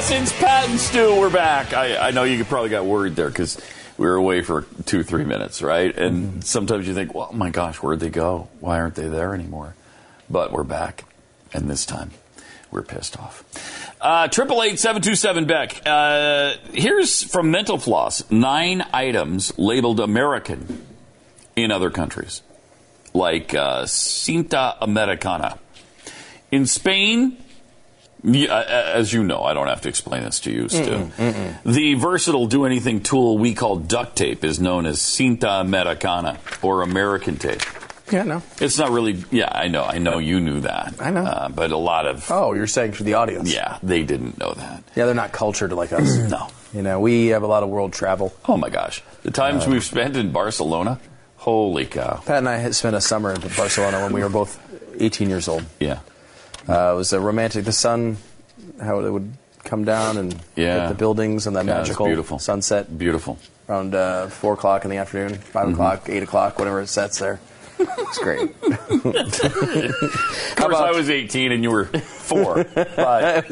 Blessings, Pat and Stu. We're back. I know you probably got worried there because we were away for 2-3 minutes, right? And sometimes you think, well, my gosh, where'd they go? Why aren't they there anymore? But we're back, and this time we're pissed off. 888-727-BECK. Here's from Mental Floss, 9 items labeled American in other countries, like Cinta Americana. In Spain... as you know, I don't have to explain this to you, Stu. The versatile do-anything tool we call duct tape is known as Cinta Americana, or American tape. Yeah, I know. It's not really... Yeah, I know. I know you knew that. I know. But a lot of... Oh, you're saying for the audience. Yeah, they didn't know that. Yeah, they're not cultured like us. No. You know, we have a lot of world travel. Oh, my gosh. The times we've spent in Barcelona, holy cow. Pat and I had spent a summer in Barcelona when we were both 18 years old. Yeah. It was a romantic, the sun, how it would come down and hit the buildings and that magical sunset. Beautiful. Around 4 o'clock in the afternoon, 5 o'clock, 8 o'clock, whenever it sets there. It's great. Of course, I was 18 and you were 4. But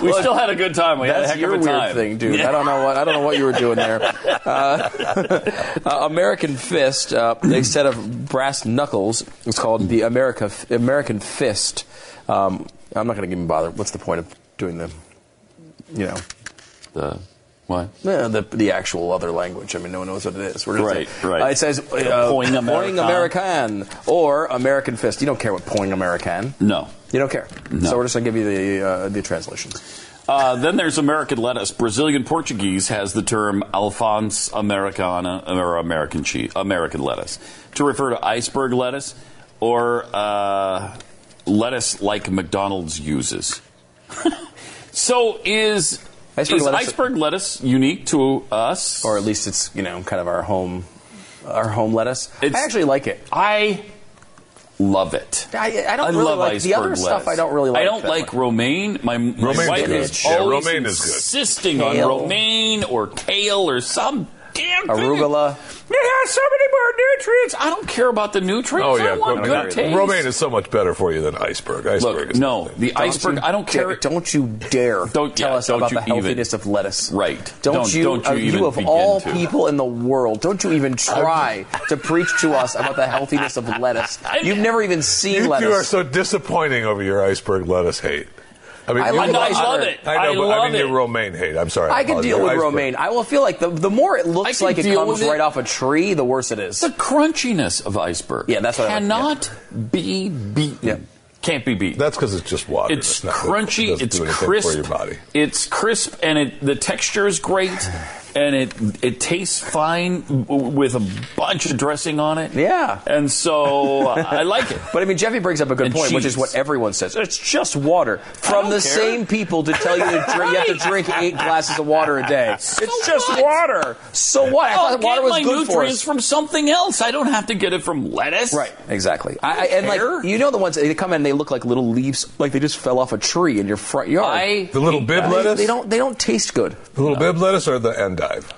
we still had a good time. We had a heck of a time. That's your weird thing, dude. I don't know what you were doing there. American Fist, a set of brass knuckles. It's called the American Fist. I'm not going to even bother. What's the point of doing the, you know, the what? The actual other language. I mean, no one knows what it is. Right. It says Poing American or American Fist. You don't care what Poing American. No. You don't care. No. So we're just going to give you the translations. Then there's American lettuce. Brazilian Portuguese has the term Alphonse Americana, or American lettuce, to refer to iceberg lettuce or... lettuce like McDonald's uses. So is iceberg lettuce unique to us? Or at least it's, you know, kind of our home lettuce. I actually like it. I love it. I really love the other lettuce. Stuff I don't really like. I don't like romaine. My wife is always insisting on romaine or kale or some damn thing. Arugula. It has so many more nutrients. I don't care about the nutrients. Oh, yeah. I want good taste. Romaine is so much better for you than iceberg. I don't care. Don't you dare tell us about the healthiness of lettuce. Right. Don't you of all people in the world, don't you even try to preach to us about the healthiness of lettuce. You've never even seen lettuce. You are so disappointing over your iceberg lettuce hate. I mean, I love it. I know, but I mean, your romaine hate. I'm sorry. I can deal with romaine. I will feel like the more it looks like it comes right off a tree, the worse it is. The crunchiness of iceberg. Yeah, that's what cannot be beaten. Yeah. Can't be beaten. That's because it's just water. It's crunchy. It's crisp for your body. It's crisp, and the texture is great, and it tastes fine with a bunch of dressing on it. Yeah, and so I like it. But I mean, Jeffy brings up a good point, which is what everyone says. It's just water from the same people to tell you to drink. You have to drink 8 glasses of water a day. It's just water. So what? I thought water was good for us. From something else. I don't have to get it from lettuce. Right. Exactly. You know the ones that come in. They look like little leaves, like they just fell off a tree in your front yard. The little bib lettuce? They don't taste good. The little bib lettuce or the endive?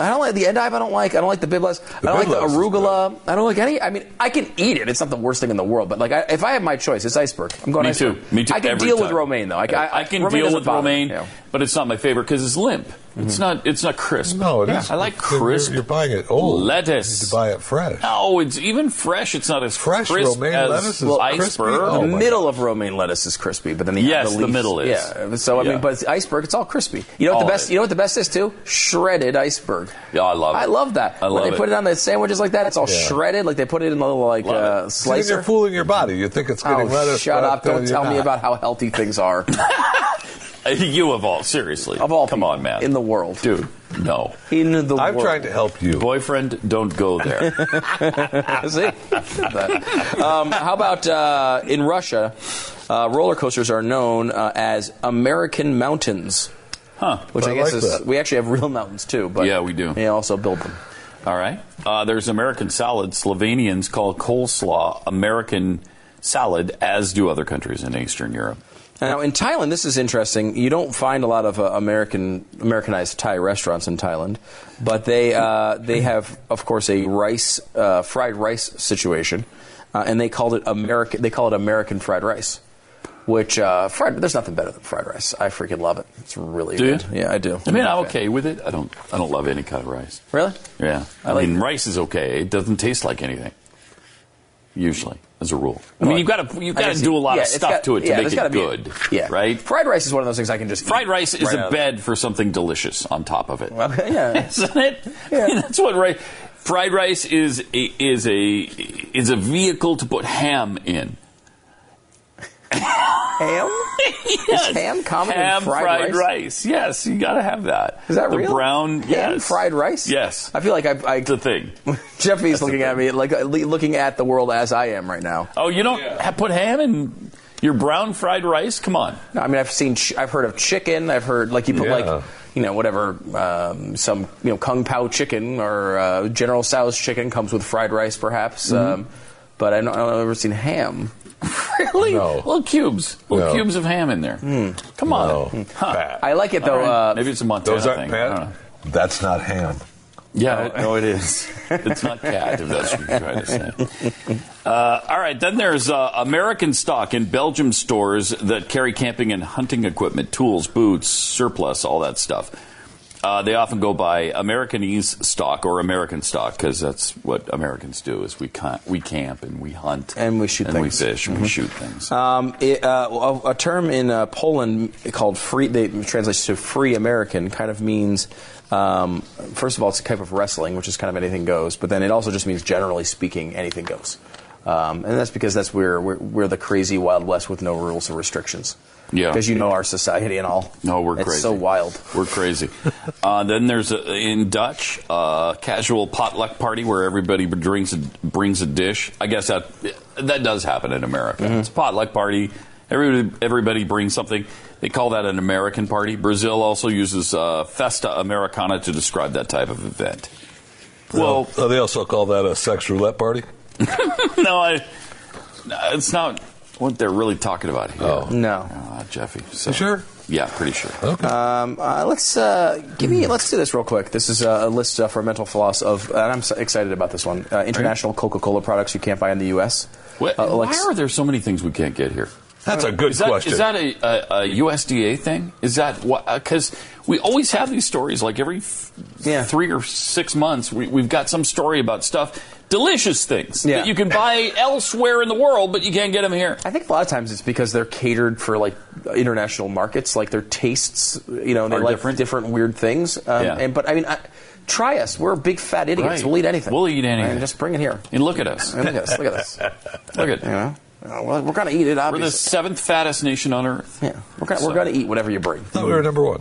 I don't like the endive. I don't like the bib lettuce. I don't like the arugula. I don't like any. I mean, I can eat it. It's not the worst thing in the world. But like, if I have my choice, it's iceberg. I'm going iceberg. Me too. I can deal with romaine though. I can deal with romaine, yeah. But it's not my favorite because it's limp. It's not crisp. No, it is. I like crisp. You're buying it old lettuce. You need to buy it fresh. No, it's even fresh. It's not as fresh. Crisp romaine as lettuce is iceberg. Oh, the middle of romaine lettuce is crispy, but then the middle is. Yeah. So I mean, but it's iceberg. It's all crispy. You know what You know what the best is too? Shredded iceberg. Yeah, I love it. I love that. When they put it on the sandwiches like that, it's all shredded. Like they put it in a little slicer. You're fooling your body. You think it's getting lettuce. Shut up! Don't tell me about how healthy things are. You of all, seriously. Of all, come on, man. In the world, dude. No. In the world. I'm trying to help you, boyfriend. Don't go there. See? How about in Russia? Roller coasters are known as American mountains. Huh? Which I guess is that. We actually have real mountains too, but yeah, we do. They also build them. All right. There's American salad. Slovenians call coleslaw American salad, as do other countries in Eastern Europe. Now, in Thailand, this is interesting. You don't find a lot of Americanized Thai restaurants in Thailand, but they have, of course, a fried rice situation, and they call it American fried rice. Which there's nothing better than fried rice. I freaking love it. It's really good. Do you? Yeah, I do. I mean, I'm okay with it. I don't love any kind of rice. Really? Yeah. I mean, rice is okay. It doesn't taste like anything. Usually, as a rule. I mean, you've got to do a lot of stuff to make it good. Yeah. Right? Fried rice is one of those things I can just eat. Fried rice is a bed for something delicious on top of it. Well, yeah. Isn't it? Yeah. I mean, that's what rice. Fried rice is a vehicle to put ham in. Ham? Yes. Is ham common in fried rice? Yes, you gotta have that. Is that real? The brown, yes. Ham fried rice? Yes. I feel like it's a thing. Jeffy's looking at me, like looking at the world as I am right now. Oh, you don't put ham in your brown fried rice? Come on. No, I mean, I've heard of chicken. I've heard, like, you put, like, you know, whatever, some, you know, Kung Pao chicken or General Tso's chicken comes with fried rice, perhaps. Mm-hmm. But I've never seen ham. Really? No. Little cubes of ham in there. Mm. Come on. No. Huh. I like it, though. Right. Maybe it's a Montana thing. That's not ham. Yeah, no, it is. It's not cat, if that's what you're trying to say. All right, then there's American stock in Belgium stores that carry camping and hunting equipment, tools, boots, surplus, all that stuff. They often go by Americanese stock or American stock because that's what Americans do: is we camp and we hunt and we shoot things. We fish and we shoot things. A term in Poland called "free," they translates to "free American," kind of means. First of all, it's a type of wrestling, which is kind of anything goes. But then it also just means, generally speaking, anything goes. And that's because that's where we're the crazy Wild West with no rules or restrictions. Yeah, because you know our society and all. No, it's crazy. It's so wild. We're crazy. Then there's in Dutch casual potluck party where everybody brings a dish. I guess that does happen in America. Mm-hmm. It's a potluck party. Everybody brings something. They call that an American party. Brazil also uses Festa Americana to describe that type of event. Well, they also call that a sex roulette party. No, it's not what they're really talking about here. Oh. No. Jeffy. So. You sure? Yeah, pretty sure. Okay. Let's do this real quick. This is a list for Mental Floss of, and I'm so excited about this one, international Coca-Cola products you can't buy in the U.S. Why are there so many things we can't get here? That's a good question. Is that a USDA thing? Is that what? Because we always have these stories. Like every 3 or 6 months, we've got some story about stuff, delicious things that you can buy elsewhere in the world, but you can't get them here. I think a lot of times it's because they're catered for like international markets. Like their tastes, you know, they like different weird things. Try us. We're big fat idiots. Right. We'll eat anything. We'll eat anything. And just bring it here. And look at us. Look at. You know. Well, we're going to eat it, obviously. We're the 7th fattest nation on Earth. Yeah. We're going to eat whatever you bring. I thought we were #1.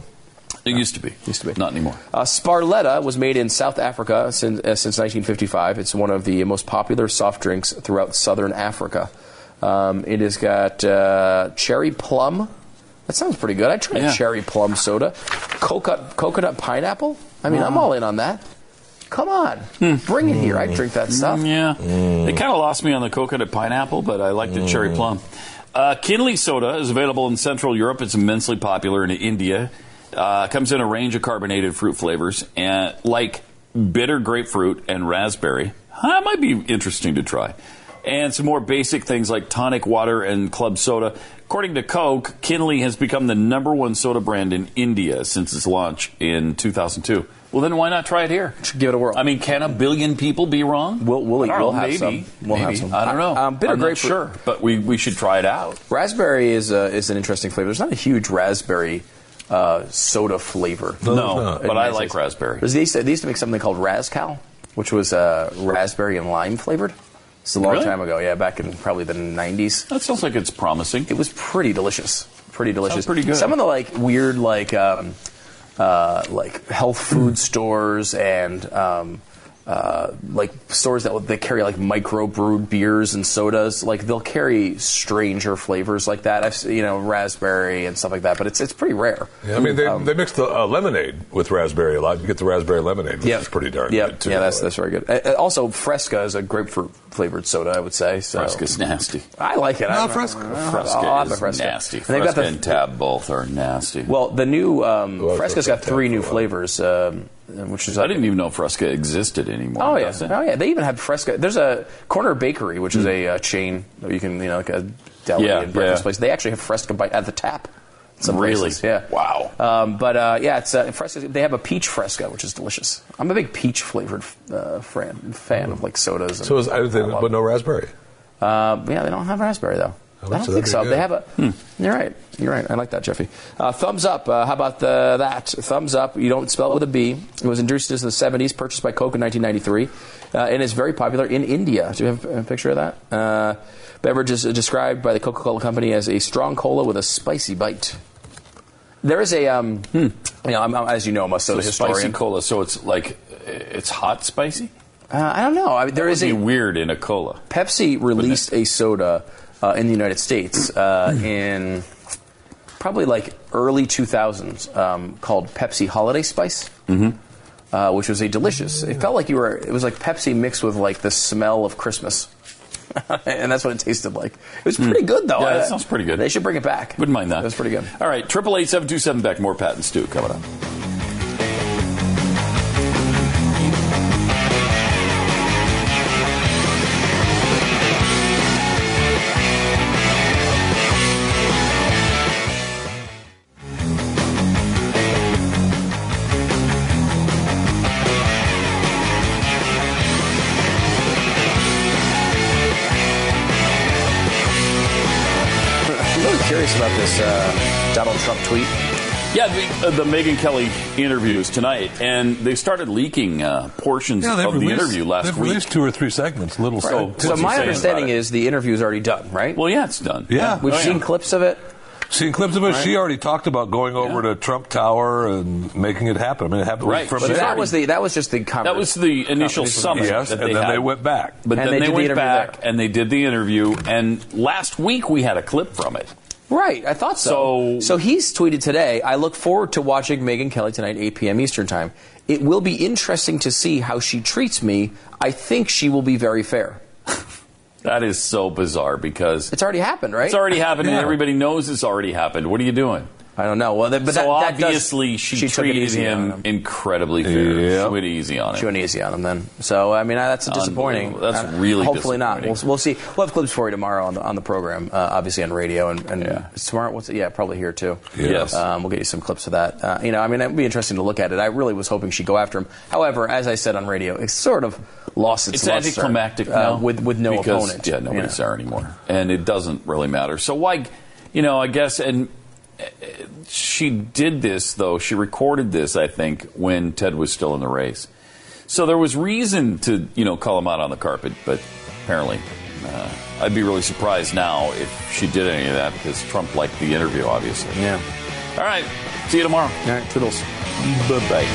It used to be. Not anymore. Sparletta was made in South Africa since 1955. It's one of the most popular soft drinks throughout southern Africa. It has got cherry plum. That sounds pretty good. I tried cherry plum soda. Coconut pineapple. I mean, I'm all in on that. Come on, bring it here. I drink that stuff. They kind of lost me on the coconut pineapple, but I like the cherry plum. Kinley soda is available in Central Europe. It's immensely popular in India. Comes in a range of carbonated fruit flavors, and like bitter grapefruit and raspberry. That might be interesting to try. And some more basic things like tonic water and club soda. According to Coke, Kinley has become the #1 soda brand in India since its launch in 2002. Well, then why not try it here? Give it a whirl. I mean, can a billion people be wrong? We'll have some. I don't know. I'm not sure, but we should try it out. Raspberry is an interesting flavor. There's not a huge raspberry soda flavor. No, but I like raspberry. They used to make something called Razcal, which was raspberry and lime flavored. It's a long time ago, back in probably the 90s. That sounds like it's promising. It was pretty delicious. Sounds pretty good. Some of the weird like health food stores and stores that they carry like micro-brewed beers and sodas, like they'll carry stranger flavors like that. I've raspberry and stuff like that, but it's pretty rare. Yeah, I mean they mix the lemonade with raspberry a lot. You get the raspberry lemonade, which is pretty darn good too. Yeah, that's very good. Also, Fresca is a grapefruit flavored soda, I would say. So. Fresca's nasty. I like it. No, Fresca is nasty. Fresca and Tab both are nasty. Well, the new Fresca's got 3 new flavors. Which is I didn't even know Fresca existed anymore. Oh yeah, they even have Fresca. There's a Corner Bakery, which is a chain that you can deli and breakfast place. They actually have Fresca bite at the tap. Some places. Yeah. Wow. It's Fresca. They have a peach Fresca, which is delicious. I'm a big peach flavored fan of like sodas. And, but no raspberry. They don't have raspberry though. I don't think so. They have a. You're right. I like that, Jeffy. Thumbs up. How about that? Thumbs up. You don't spell it with a B. It was introduced in the 70s, purchased by Coke in 1993, and is very popular in India. Do you have a picture of that? Beverage is described by the Coca-Cola company as a strong cola with a spicy bite. There is a I'm as you know, I'm a soda historian. Spicy cola, so it's hot spicy. I don't know. There is a weird in a cola. Pepsi released a soda. In the United States, in probably early 2000s, called Pepsi Holiday Spice, which was a delicious. It felt like you were. It was like Pepsi mixed with the smell of Christmas, and that's what it tasted like. It was pretty good though. Yeah, that sounds pretty good. They should bring it back. Wouldn't mind that. It was pretty good. All right, 888-727 Beck. More Pat and Stu coming up. About this Donald Trump tweet. Yeah, the Megyn Kelly interviews tonight, and they started leaking portions of the interview last week. They've released 2 or 3 segments, little right. So my understanding is the interview is already done, right? Well, yeah, it's done. Yeah. We've seen clips of it. Right. She already talked about going over to Trump Tower and making it happen. I mean, it happened with Trump. But that was just the conference. That was the initial summit. Yes, and then they went back. But then they went back and they did the interview. And last week we had a clip from it. Right, I thought so. So he's tweeted today, I look forward to watching Megyn Kelly tonight, 8 p.m. Eastern Time. It will be interesting to see how she treats me. I think she will be very fair. That is so bizarre because... It's already happened, right? It's already happened, and everybody knows it's already happened. What are you doing? I don't know. Well, obviously she treated him incredibly fair. Yep. She went easy on him. Then. So, that's disappointing. That's really hopefully disappointing. We'll see. We'll have clips for you tomorrow on the program, obviously on radio. And tomorrow, probably here, too. Yes. We'll get you some clips of that. It would be interesting to look at it. I really was hoping she'd go after him. However, as I said on radio, it's sort of lost its luster. It's anticlimactic now. With no opponent. Yeah, nobody's there anymore. And it doesn't really matter. So why, I guess... and. She did this, though. She recorded this, I think, when Ted was still in the race. So there was reason to, call him out on the carpet. But apparently, I'd be really surprised now if she did any of that because Trump liked the interview, obviously. Yeah. All right. See you tomorrow. All right. Toodles. Bye-bye.